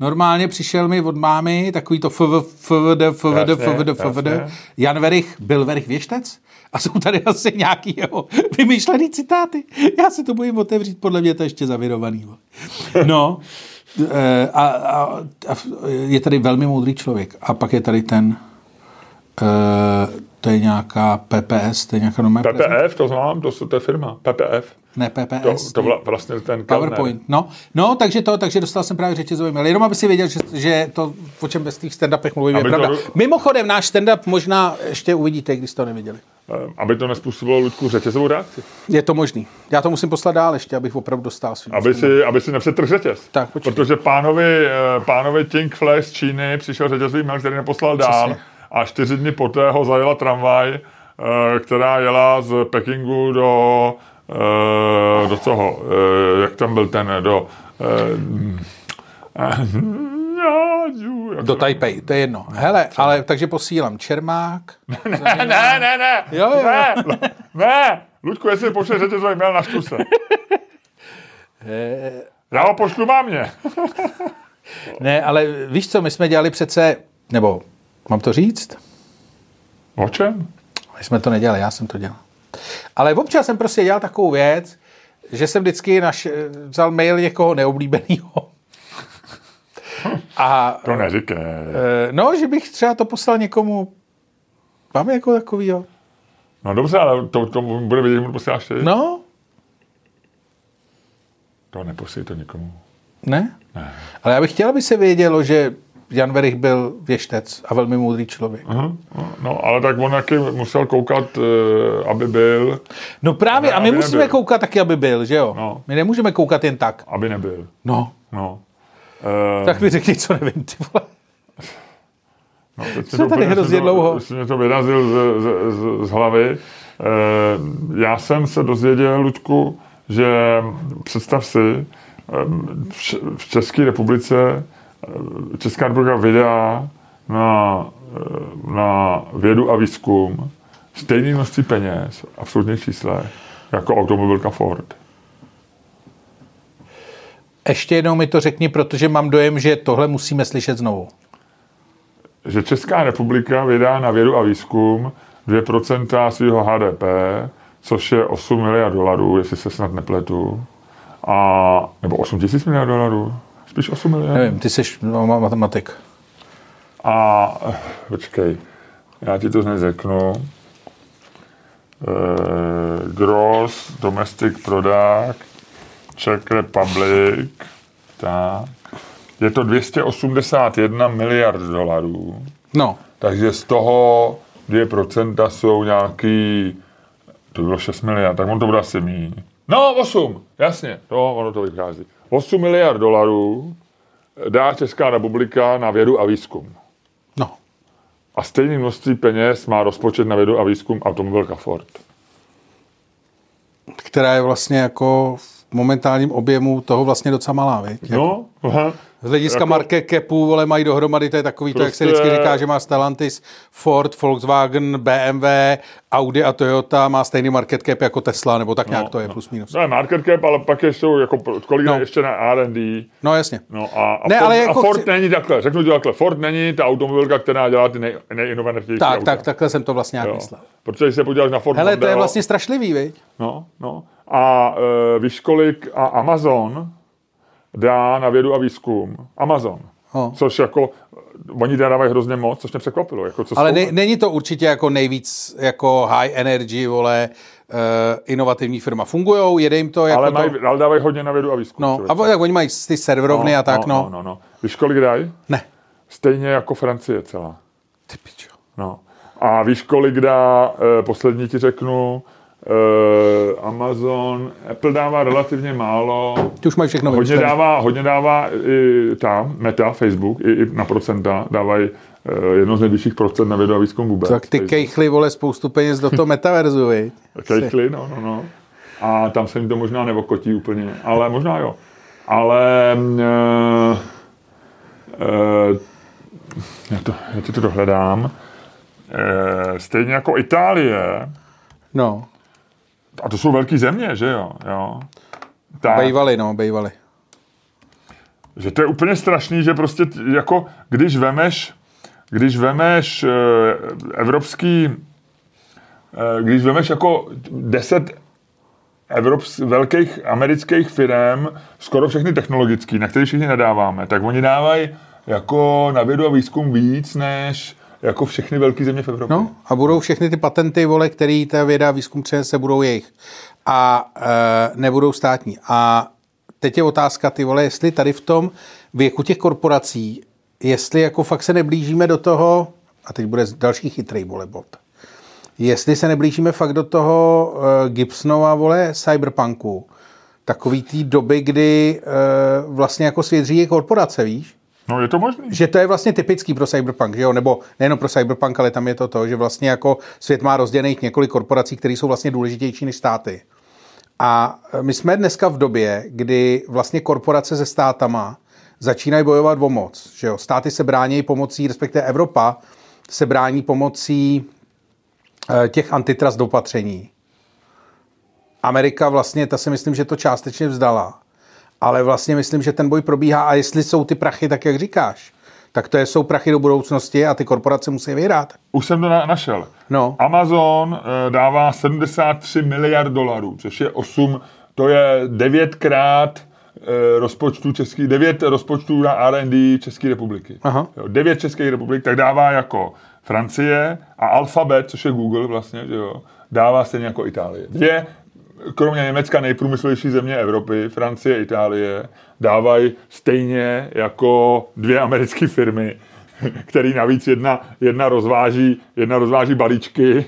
Normálně přišel mi od mámy takový to fvd, fvd, fvd, fvd, fvd. Jan Werich byl Werich věštec? A jsou tady asi nějaký jeho vymýšlený citáty. Já si to bojím otevřít, podle mě to ještě zavirovaný. No, a, a, a je tady velmi moudrý člověk. A pak je tady ten, to je nějaká P P S, to je nějaká nové P P F, to znám, to, to je firma, P P F. Ne, P P S. To, to byl vlastně ten PowerPoint. No, no, takže to, takže dostal jsem právě řetězový mail. Jenom aby si věděl, že, že to, o čem bez těch stand-upech mluvím, aby je pravda. To... Mimochodem, náš stand-up možná ještě uvidíte, když jste to neviděli. Aby to nespůsobilo, Ludku, řetězovou reakci. Je to možný. Já to musím poslat dál ještě, abych opravdu dostal svým. Aby si, aby si nepřetrhl řetěz. Tak, počkej. Protože pánovi, pánovi Ting Fle z Číny přišel řetězový mail, který neposlal dál. A čtyři dny poté ho zajela tramvaj, která jela z Pekingu do... do toho, jak tam byl ten, do... Do Taipei, to je jedno. Hele, ale takže posílám Čermák. Ne, ne, ne, ne. Jo, jo. Ne, ne. Luďku, jestli pošleš řetězový mail, naštvu se. Já ho pošlu mámě. Ne, ale víš co, my jsme dělali přece, nebo mám to říct? O čem? My jsme to nedělali, já jsem to dělal. Ale občas jsem prostě dělal takovou věc, že jsem vždycky naš, vzal mail někoho neoblíbenýho. A, to neříkej. No, že bych třeba to poslal někomu, mám jako takovýho. No dobře, ale to, to bude vědět, že mu posíláš ty. No. To neposílí to nikomu. Ne? Ne. Ale já bych chtěl, aby se vědělo, že Jan Werich byl věštec a velmi moudrý člověk. Uh-huh. No, ale tak on taky musel koukat, aby byl. No právě, ne, a my musíme nebyl. Koukat taky, aby byl, že jo? No. My nemůžeme koukat jen tak. Aby nebyl. No. no. Um... Tak mi řekni, co nevím, ty vole. No, co tady hrozně dlouho? Jsi mě to vyrazil z, z, z, z hlavy. Uh, já jsem se dozvěděl, Luďku, že představ si, v, v České republice Česká republika vydá na, na vědu a výzkum stejný množství peněz v absolutních číslech jako automobilka Ford. Ještě jednou mi to řekni, protože mám dojem, že tohle musíme slyšet znovu. Že Česká republika vydá na vědu a výzkum dvě procenta svého H D P, což je osm miliard dolarů, jestli se snad nepletu. A, nebo osm tisíc miliard dolarů? Spíš osm miliard. Nevím, ty jsi matematik. A počkej, já ti to hned řeknu. E, gross domestic product Czech Republic, tak, je to dvě stě osmdesát jedna miliard dolarů. No. Takže z toho dvě procenta jsou nějaký, to bylo šest miliard, tak on to bude asi míň. No, osm, jasně, no, ono to vychází. osm miliard dolarů dá Česká republika na vědu a výzkum. No. A stejné množství peněz má rozpočet na vědu a výzkum automobilka Ford. Která je vlastně jako v momentálním objemu toho vlastně docela malá, viď? No. Aha. Z hlediska jako market capu, vole, mají dohromady, to je takový prostě to, jak se vždycky říká, že má Stellantis, Ford, Volkswagen, B M W, Audi a Toyota, má stejný market cap jako Tesla, nebo tak no, nějak to je, no. Plus minus. To je market cap, ale pak jsou jako kolína no. Ještě na R and D. No jasně. No a, a, ne, Ford, ale jako a Ford chci... není takhle, řeknu ti takhle, Ford není ta automobilka, která dělá ty nej, nejinovativnější tak, auta. Tak, takhle jsem to vlastně nějak myslel. Protože když se podíváš na Ford Hele, Mondeo, to je vlastně strašlivý, viď? No, no. A e, víš kolik a Amazon dá na vědu a výzkum Amazon, oh. Což jako oni teda dávají hrozně moc, což mě překvapilo. Jako, co ale ne, není to určitě jako nejvíc jako high energy, vole, uh, inovativní firma. Fungujou, jede jim to jako ale, mají, to... ale dávají hodně na vědu a výzkum. No, a tak oni mají ty serverovny no, a tak, no. no. no, no, no. Víš, kolik dají? Ne. Stejně jako Francie celá. Ty pičo. No. A víš, kolik dá, eh, poslední ti řeknu, Uh, Amazon, Apple dává relativně málo. Ty už mají všechno. Hodně dává, hodně dává i tam, Meta, Facebook, i, i na procenta dávají uh, jedno z nejvyšších procent na vědu a výzkum vůbec. Tak ty Facebook. Kejchly, vole, spoustu peněz do toho metaverzu, viď? Kejchly, no, no, no. A tam se jim to možná nevokotí úplně, ale možná jo. Ale uh, uh, já, to, já ti to dohledám. Uh, stejně jako Itálie. No. A to jsou velký země, že jo? jo. Bejvali, no, bejvali. Že to je úplně strašný, že prostě jako, když vemeš, když vemeš evropský, když vemeš jako deset evropských, velkých amerických firm, skoro všechny technologický, na které všichni nadáváme, tak oni dávají jako na vědu a výzkum víc, než jako všechny velké země v Evropě. No a budou všechny ty patenty, vole, který ta věda a výzkum přinese, budou jejich. A e, nebudou státní. A teď je otázka, ty vole, jestli tady v tom věku těch korporací, jestli jako fakt se neblížíme do toho, a teď bude další chytrý, vole, bod. Jestli se neblížíme fakt do toho e, Gibsonova, vole, cyberpunku. Takový té doby, kdy e, vlastně jako svět řídí korporace, víš? No, je to možný. Že to je vlastně typický pro cyberpunk, že jo? Nebo nejenom pro cyberpunk, ale tam je to to, že vlastně jako svět má rozdělených několik korporací, které jsou vlastně důležitější než státy. A my jsme dneska v době, kdy vlastně korporace se státama začínají bojovat o moc, že jo? Státy se brání pomocí, respektive Evropa se brání pomocí těch antitrust opatření. Amerika vlastně, ta si myslím, že to částečně vzdala. Ale vlastně myslím, že ten boj probíhá a jestli jsou ty prachy, tak jak říkáš, tak to jsou prachy do budoucnosti a ty korporace musí vyhrát. Už jsem to na- našel. No. Amazon e, dává sedmdesát tři miliard dolarů, což je osm, to je devětkrát e, rozpočtu český, devět rozpočtů na R and D České republiky. Aha. Jo, devět České republik, tak dává jako Francie a Alphabet, což je Google vlastně, že jo, dává stejně jako Itálie. Dvě kromě Německa nejprůmyslovější země Evropy, Francie, Itálie, dávají stejně jako dvě americké firmy, které navíc jedna, jedna, rozváží, jedna rozváží balíčky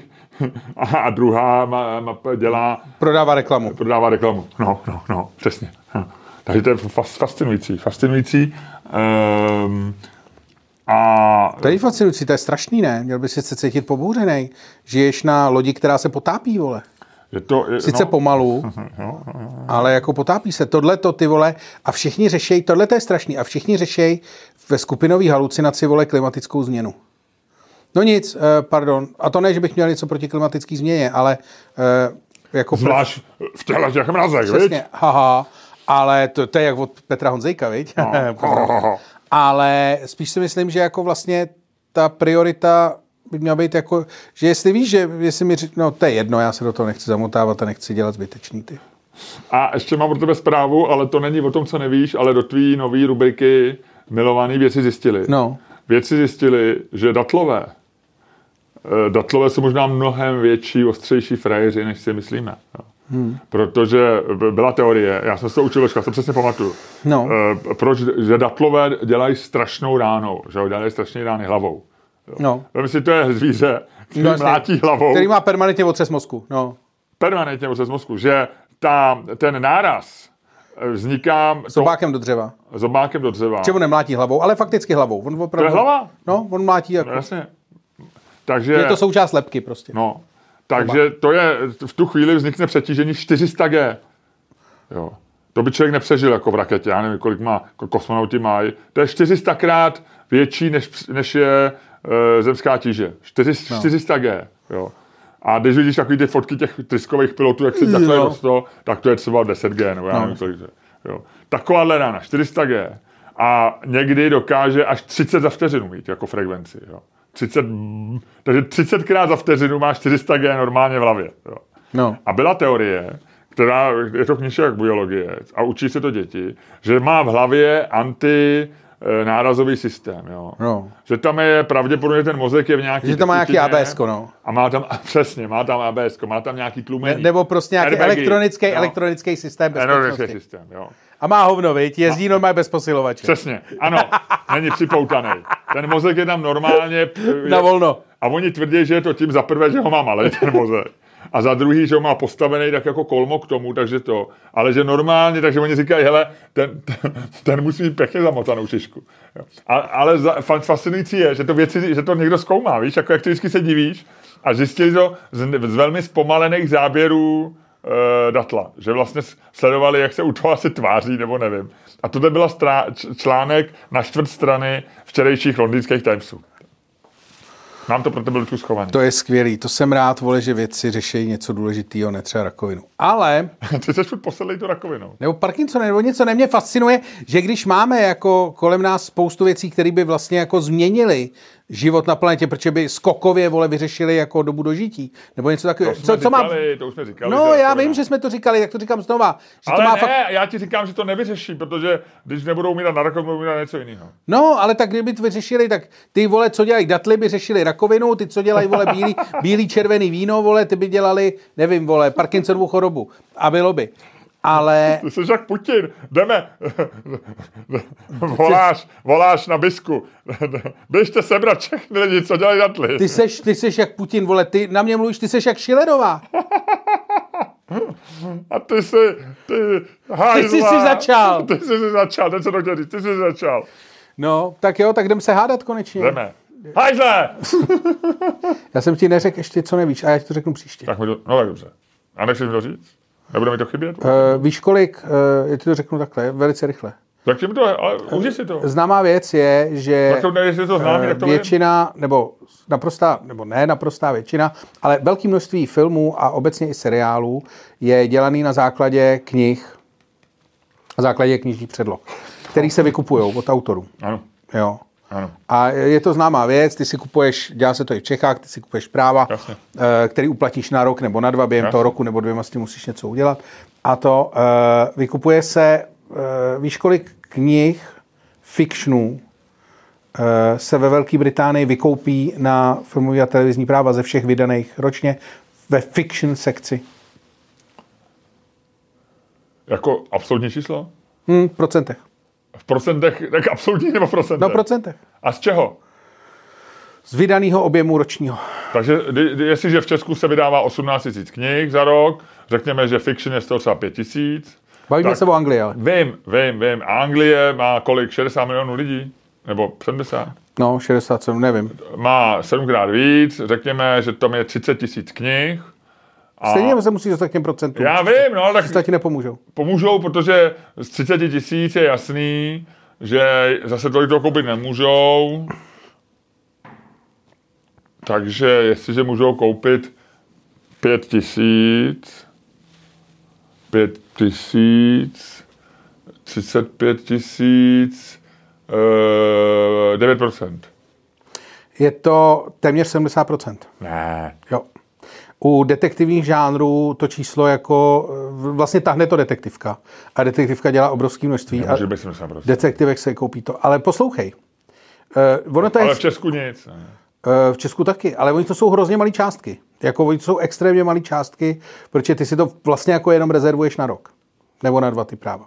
a druhá ma, ma, dělá... Prodává reklamu. Prodává reklamu, no, no, no, přesně. Takže to je fascinující, fascinující. Um, a... To je fascinující, to je strašný, ne? Měl bys se cítit pobouřenej. Žiješ na lodi, která se potápí, vole. Je to, je, sice no, pomalu, no, no, ale jako potápí se. Tohle to, ty vole, a všichni řešejí, tohle to je strašný, a všichni řešejí ve skupinové halucinaci, vole, klimatickou změnu. No nic, eh, pardon, a to ne, že bych měl něco proti klimatické změně, ale eh, jako... Zvlášť prv... v těchto těch mrazech, viď? Přesně, haha. Ale to, to je jak od Petra Honzejka, viď? No. Ale spíš si myslím, že jako vlastně ta priorita by měla být jako, že jestli víš, že jestli mi říct, no to je jedno, já se do toho nechci zamotávat a nechci dělat zbytečný ty. A ještě mám pro tebe zprávu, ale to není o tom, co nevíš, ale do tvý nový rubriky milovaný věci zjistili. No. Věci zjistili, že datlové, datlové jsou možná mnohem větší, ostřejší frajeři, než si myslíme. No. Hmm. Protože byla teorie, já jsem se učil ložka, to přesně pamatuju, no. e, proč, že datlové dělají strašnou ránou, že dělají strašné rány hlavou. No. Vem si, to je zvíře, který no, mlátí hlavou. Který má permanentně otřes mozku. No. Permanentně otřes mozku, že ta, ten náraz vzniká... Zobákem do dřeva. Zobákem do dřeva. Čemu nemlátí hlavou, ale fakticky hlavou. On opravdu, to je hlava? No, on mlátí jako... Jasně. Takže... Je to součást lebky prostě. No. Takže to je, v tu chvíli vznikne přetížení čtyři sta gramů. Jo. To by člověk nepřežil jako v raketě, já nevím, kolik má, kosmonauti mají. To je čtyři sta krát větší, než, než je e, zemská tíže. čtyři sta gramů. Jo. A když vidíš takový ty fotky těch tryskových pilotů, jak si takhle rostou, tak to je třeba deset gramů, nebo já nevím, no. kolik to je. Jo. Takováhle rána, čtyři sta gramů. A někdy dokáže až třicet za vteřinu mít jako frekvenci, jo. třicet, takže třicetkrát za vteřinu má čtyři sta gramů normálně v hlavě. Jo. No. A byla teorie, která je to knížka jak biologie a učí se to děti, že má v hlavě antinárazový systém. Jo. No. Že tam je pravděpodobně ten mozek je v nějaký... Že tam má nějaký á bé es, no. A má tam, přesně, má tam á bé es, má tam nějaký tlumení. Ne, nebo prostě nějaký airbagy, elektronický, no. elektronický systém bezpečnosti. Systém, jo. A má hovno, viď? Jezdí no. normálně bez posilovače. Přesně, ano. Není připoutaný. Ten mozek je tam normálně... Na volno. A oni tvrdí, že je to tím za prvé, že ho má malej ten mozek. A za druhý, že ho má postavený tak jako kolmo k tomu, takže to. Ale že normálně, takže oni říkají, hele, ten, ten, ten musí mít pěkně zamotanou šišku. A, ale za, fascinující je, že to, věci, že to někdo zkoumá, víš? Jako jak ty vždycky se divíš. A zjistili to z, z velmi zpomalených záběrů datla, že vlastně sledovali, jak se u toho asi tváří, nebo nevím. A tohle byla strá- článek na čtvrt strany včerejších londýnských Timesů. Mám to pro tebe trošku schovaný. To je skvělý, to jsem rád, vole, že vědci řeší něco důležitýho, ne třeba rakovinu. Ale... Ty seš furt posedlej tu rakovinou. Nebo Parkinsona, nebo něco, ne, mě fascinuje, že když máme jako kolem nás spoustu věcí, které by vlastně jako změnily život na planetě, protože by skokově, vole, vyřešili jako dobu dožití, nebo něco takového. To, co, co má... to už jsme říkali. No, já vím, že jsme to říkali, tak to říkám znova. Že ale to má ne, fakt... já ti říkám, že to nevyřeší, protože když nebudou umírat na rakovinu, budou umírat něco jiného. No, ale tak kdyby to vyřešili, tak ty, vole, co dělají datly, by řešili rakovinu, ty, co dělají, vole, bílý, bílý červený víno, vole, ty by dělali, nevím, vole, Parkinsonovu chorobu. A bylo by. Ale... Ty jsi jak Putin, jdeme, voláš, voláš na bisku, běžte sebrat všechny lidi, co dělají datly. Ty seš, ty seš jak Putin, vole, ty na mě mluvíš, ty seš jak Schillerová. A ty jsi, ty hajzla. Ty jsi si začal. Ty jsi si začal, teď se to chtěl říct, ty jsi začal. No, tak jo, tak jdem se hádat konečně. Jdeme. Hajzle! Já jsem ti neřekl ještě, co nevíš, a já ti to řeknu příště. Tak mi to, no tak dobře. A nechci mi to říct? Nebude mi to chybět? Uh, víš kolik, uh, já ti to řeknu takhle, velice rychle. Tak tím to je, ale užij si to. Známá věc je, že tak to ne, jestli to známý, tak to většina, vím. nebo naprostá, nebo ne naprostá většina, ale velké množství filmů a obecně i seriálů je dělaný na základě knih, na základě knižních předloh, který se vykupují od autorů. Ano. Jo. Ano. A je to známá věc, ty si kupuješ, dělá se to i v Čechách, ty si kupuješ práva, jasně, který uplatíš na rok nebo na dva, během jasně toho roku nebo dvěma s tím musíš něco udělat. A to vykupuje se, víš kolik knih, fikčnů se ve Velké Británii vykoupí na filmový a televizní práva ze všech vydaných ročně ve fiction sekci? Jako absolutní číslo? Hmm, v procentech. V procentech, tak absolutní nebo v procentech? No procentech. A z čeho? Z vydaného objemu ročního. Takže jestliže v Česku se vydává osmnáct tisíc knih za rok, řekněme, že fiction je z toho třeba pět tisíc. Bavíme se o Anglii, ale. Vím, vím, vím. A Anglie má kolik? šedesát milionů lidí? Nebo sedmdesát? No, šedesát sedm, nevím. Má sedmkrát víc, řekněme, že tam je třicet tisíc knih. A stejně se musí dostat k těm procentům. Já vím, no, ale tak ti nepomůžou. Pomůžou, protože z třicet tisíc je jasný, že zase tolik toho koupit nemůžou. Takže jestliže můžou koupit pět tisíc, pět tisíc, třicet pět tisíc, devět procent. Je to téměř sedmdesát procent. Ne. Jo. U detektivních žánrů to číslo jako, vlastně tahne to detektivka. A detektivka dělá obrovské množství. Nemůže být sedmdesát procent. Detektivek se koupí to. Ale poslouchej. Ono to je... Ale v Česku nic. Ne? V Česku taky, ale oni to jsou hrozně malé částky. Jako oni to jsou extrémně malé částky, protože ty si to vlastně jako jenom rezervuješ na rok. Nebo na dva ty práva.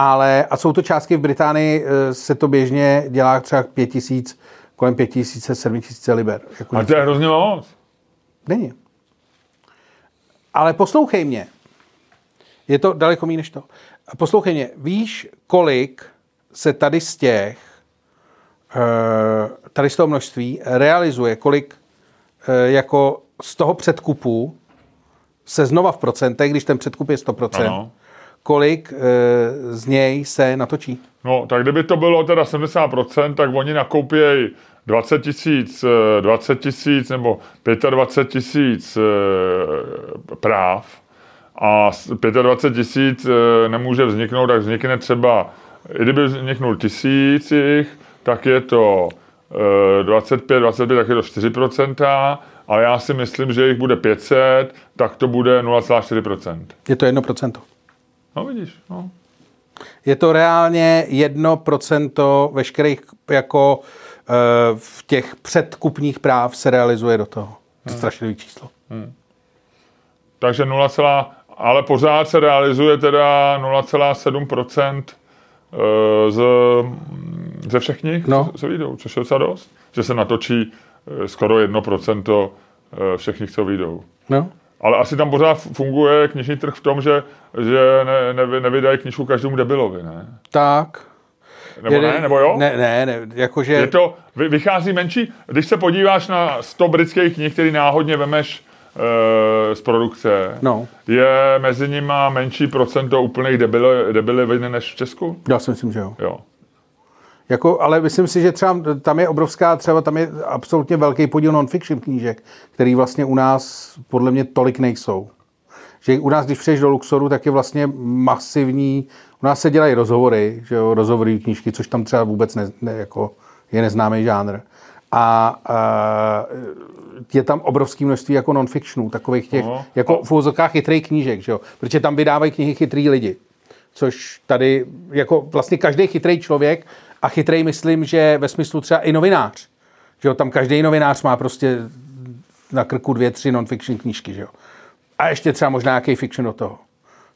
Ale, a jsou to částky, v Británii se to běžně dělá třeba pět tisíc, kolem pět tisíce, sedmi tisíce liber. Jako a to je hrozně moc. Není. Ale poslouchej mě. Je to daleko méně než to. Poslouchej mě. Víš, kolik se tady z těch tady z toho množství realizuje, kolik jako z toho předkupu se znova v procentech, když ten předkup je sto procent, ano. Kolik z něj se natočí? No, tak kdyby to bylo teda sedmdesát procent, tak oni nakoupějí dvacet tisíc, dvacet tisíc nebo dvacet pět tisíc práv a dvacet pět tisíc nemůže vzniknout, tak vznikne třeba, i kdyby vzniknul tisíc jich, tak je to dvacet pět, dvacet pět, tak je to čtyři procenta, ale já si myslím, že jich bude pět set, tak to bude nula celá čtyři procenta. Je to jedno procento. No vidíš, no. Je to reálně jedno procento veškerých, jako v těch předkupních práv se realizuje do toho. To hmm. strašlivý číslo. Hmm. Takže nula, ale pořád se realizuje teda nula celá sedm procenta z ze všech nich, no. co, co vyjdou, což je docela dost. Že se natočí skoro jedno procento všech nich, co vyjdou. No. Ale asi tam pořád funguje knižní trh v tom, že, že ne, ne, nevydají knižku každému debilovi, ne? Tak. Nebo je, ne, nebo jo? Ne, ne, ne jakože... Je to, vychází menší, když se podíváš na sto britských knih, který náhodně vemeš e, z produkce, no. je mezi nimi menší procento úplných debilivin než v Česku? Já si myslím, že jo. jo. Jako, ale myslím si, že třeba tam je obrovská, třeba tam je absolutně velký podíl non-fiction knížek, který vlastně u nás podle mě tolik nejsou. Že u nás, když přijdeš do Luxoru, tak je vlastně masivní, u nás se dělají rozhovory, že jo, rozhovory knížky, což tam třeba vůbec ne, ne, jako je neznámý žánr. A, a je tam obrovské množství jako non-fictionů, takových těch, no. jako v úvozovkách chytrých knížek, že jo, protože tam vydávají knihy chytrý lidi. Což tady, jako vlastně každý chytrý člověk, a chytrej myslím, že ve smyslu třeba i novinář, že jo, tam každý novinář má prostě na krku dvě, tři non-fiction knížky, že jo. A ještě třeba možná nějaký fiction do toho,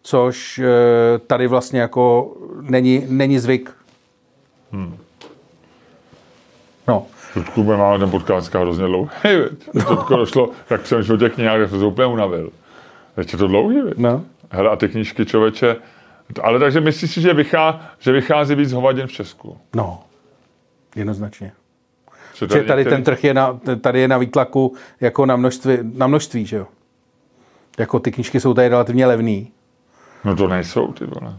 což tady vlastně jako není, není zvyk. Hmm. No. Vždycky máme ten podcast hrozně dlouhý, no. To to došlo, tak jsem šel těch nějak, jsem se úplně unavil. Teď je to dlouhý, no. Hele, a ty knížky, člověče, ale takže myslíš si, že, vychá, že vychází víc hovadin v Česku? No, jednoznačně. Že tady, tady některý... ten trh je na, tady je na výtlaku jako na množství, na množství, že jo? Jako ty knížky jsou tady relativně levný. No to nejsou, ty vole.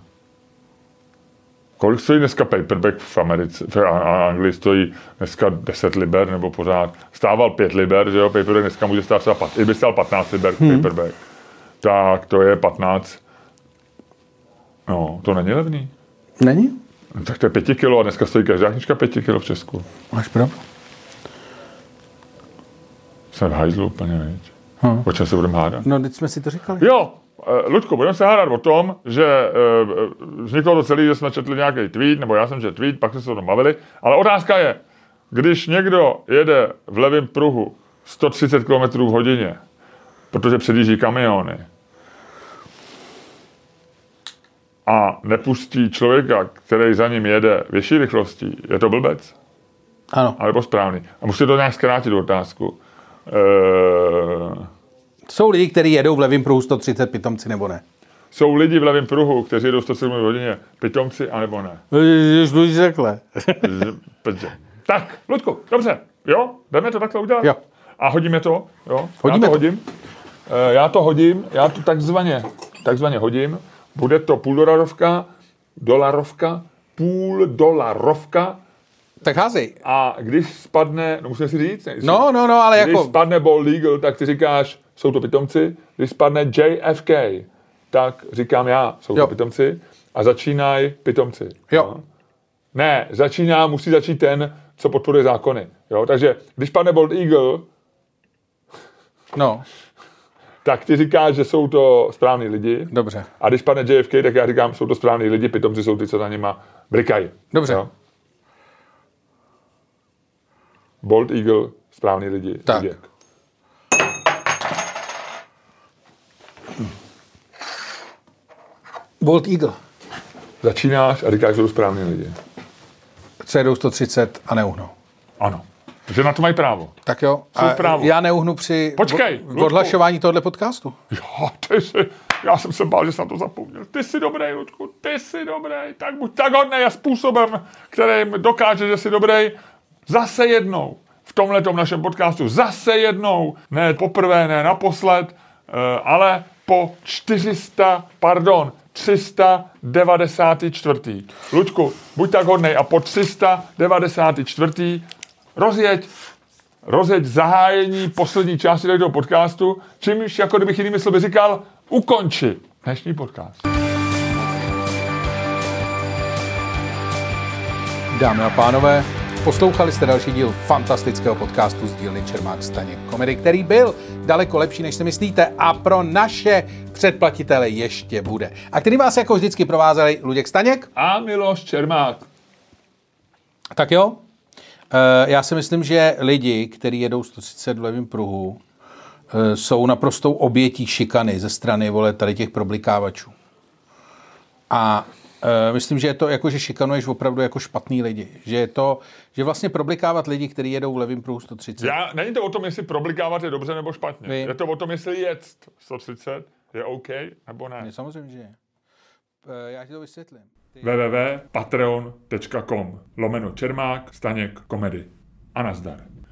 Kolik stojí dneska paperback v Americe, v Anglii stojí dneska deset liber nebo pořád. Stával pět liber, že jo? Paperback dneska může stát třeba pat, i by stál patnáct liber hmm. paperback. Tak to je patnáct. No, to není levný. Není? No, tak to je pěti kilo a dneska stojí každá knižka pěti kilo v Česku. Máš pravdu? Jsem v hajzlu úplně, víc. Hmm. O čem se budeme hádat? No, teď jsme si to říkali. Jo, Ludku, budeme se hádat o tom, že vzniklo to celé, že jsme četli nějaký tweet, nebo já jsem četl tweet, pak jsme se o tom bavili, ale otázka je, když někdo jede v levém pruhu sto třicet kilometrů v hodině, protože předjíždí kamiony, a nepustí člověka, který za ním jede větší rychlostí, je to blbec? Ano. Alebo správný. A musíte to nějak zkrátit otázku. E... Jsou lidi, kteří jedou v levém pruhu sto třicet, pitomci, nebo ne? Jsou lidi v levém pruhu, kteří jedou sto sedm v hodině, pitomci, anebo ne? Už řekle. Tak, Ludku, dobře. Jo, jdeme to takhle udělat. Jo. A hodíme to, jo? Hodíme já to, to. Hodím. E, já to hodím, já to takzvaně, takzvaně hodím. Bude to půldolarovka, dolarovka, půldolarovka. Tak házej. A když spadne, no musím si říct, ne? No, no, no, ale když jako... Když spadne Ball Legal, tak ty říkáš, jsou to pitomci. Když spadne J F K, tak říkám já, jsou jo. to pitomci. a začínají pitomci. Jo. Ne, začíná, musí začít ten, co podporuje zákony. Jo? Takže když padne Bald Eagle, no, tak ty říkáš, že jsou to správní lidi. Dobře. A když padne J F K, tak já říkám, jsou to správní lidi, pitomci jsou ty, co za nima brikají. Dobře. Jo? Bald Eagle, správní lidi. Tak. Lidi. Bald Eagle. Začínáš a říkáš, že jsou správní lidi. Jedou sto třicet a neuhnou. Ano. Že na to mají právo. Tak jo. A právo. Já neuhnu při Počkej, bo- odhlašování tohoto podcastu. Jo, ty jsi, já jsem se bál, že jsem to zapomněl. Ty jsi dobrý, Ludku, ty jsi dobrý. Tak buď tak hodnej a způsobem, kterým dokáže, že jsi dobrý. Zase jednou. V tomhletom našem podcastu zase jednou. Ne poprvé, ne naposled, ale po čtyři sta, pardon, tři sta devadesát čtyři. Luďku, buď tak hodnej a po tři sta devadesát čtyři. rozjeď, rozjeď zahájení poslední části tohoto podcastu, čímž, jako kdybych jinými slovy říkal, ukonči dnešní podcast. Dámy a pánové, poslouchali jste další díl fantastického podcastu z dílny Čermák Staněk Komedy, který byl daleko lepší, než si myslíte, a pro naše předplatitele ještě bude. A který vás jako vždycky provázeli Luděk Staněk a Miloš Čermák. Tak jo, e, já si myslím, že lidi, kteří jedou sto třicet v levém pruhu, e, jsou naprostou obětí šikany ze strany, vole, tady těch problikávačů. A myslím, že je to jako, že šikanuješ opravdu jako špatný lidi. Že je to, že vlastně problikávat lidi, kteří jedou v levém pruhu sto třicet. Já, není to o tom, jestli problikávat je dobře nebo špatně. Vy? Je to o tom, jestli jet sto třicet je OK nebo ne. Samozřejmě, že je. Já ti to vysvětlím. Ty... www tečka patreon tečka com lomeno Čermák Staněk Komedy. A nazdar.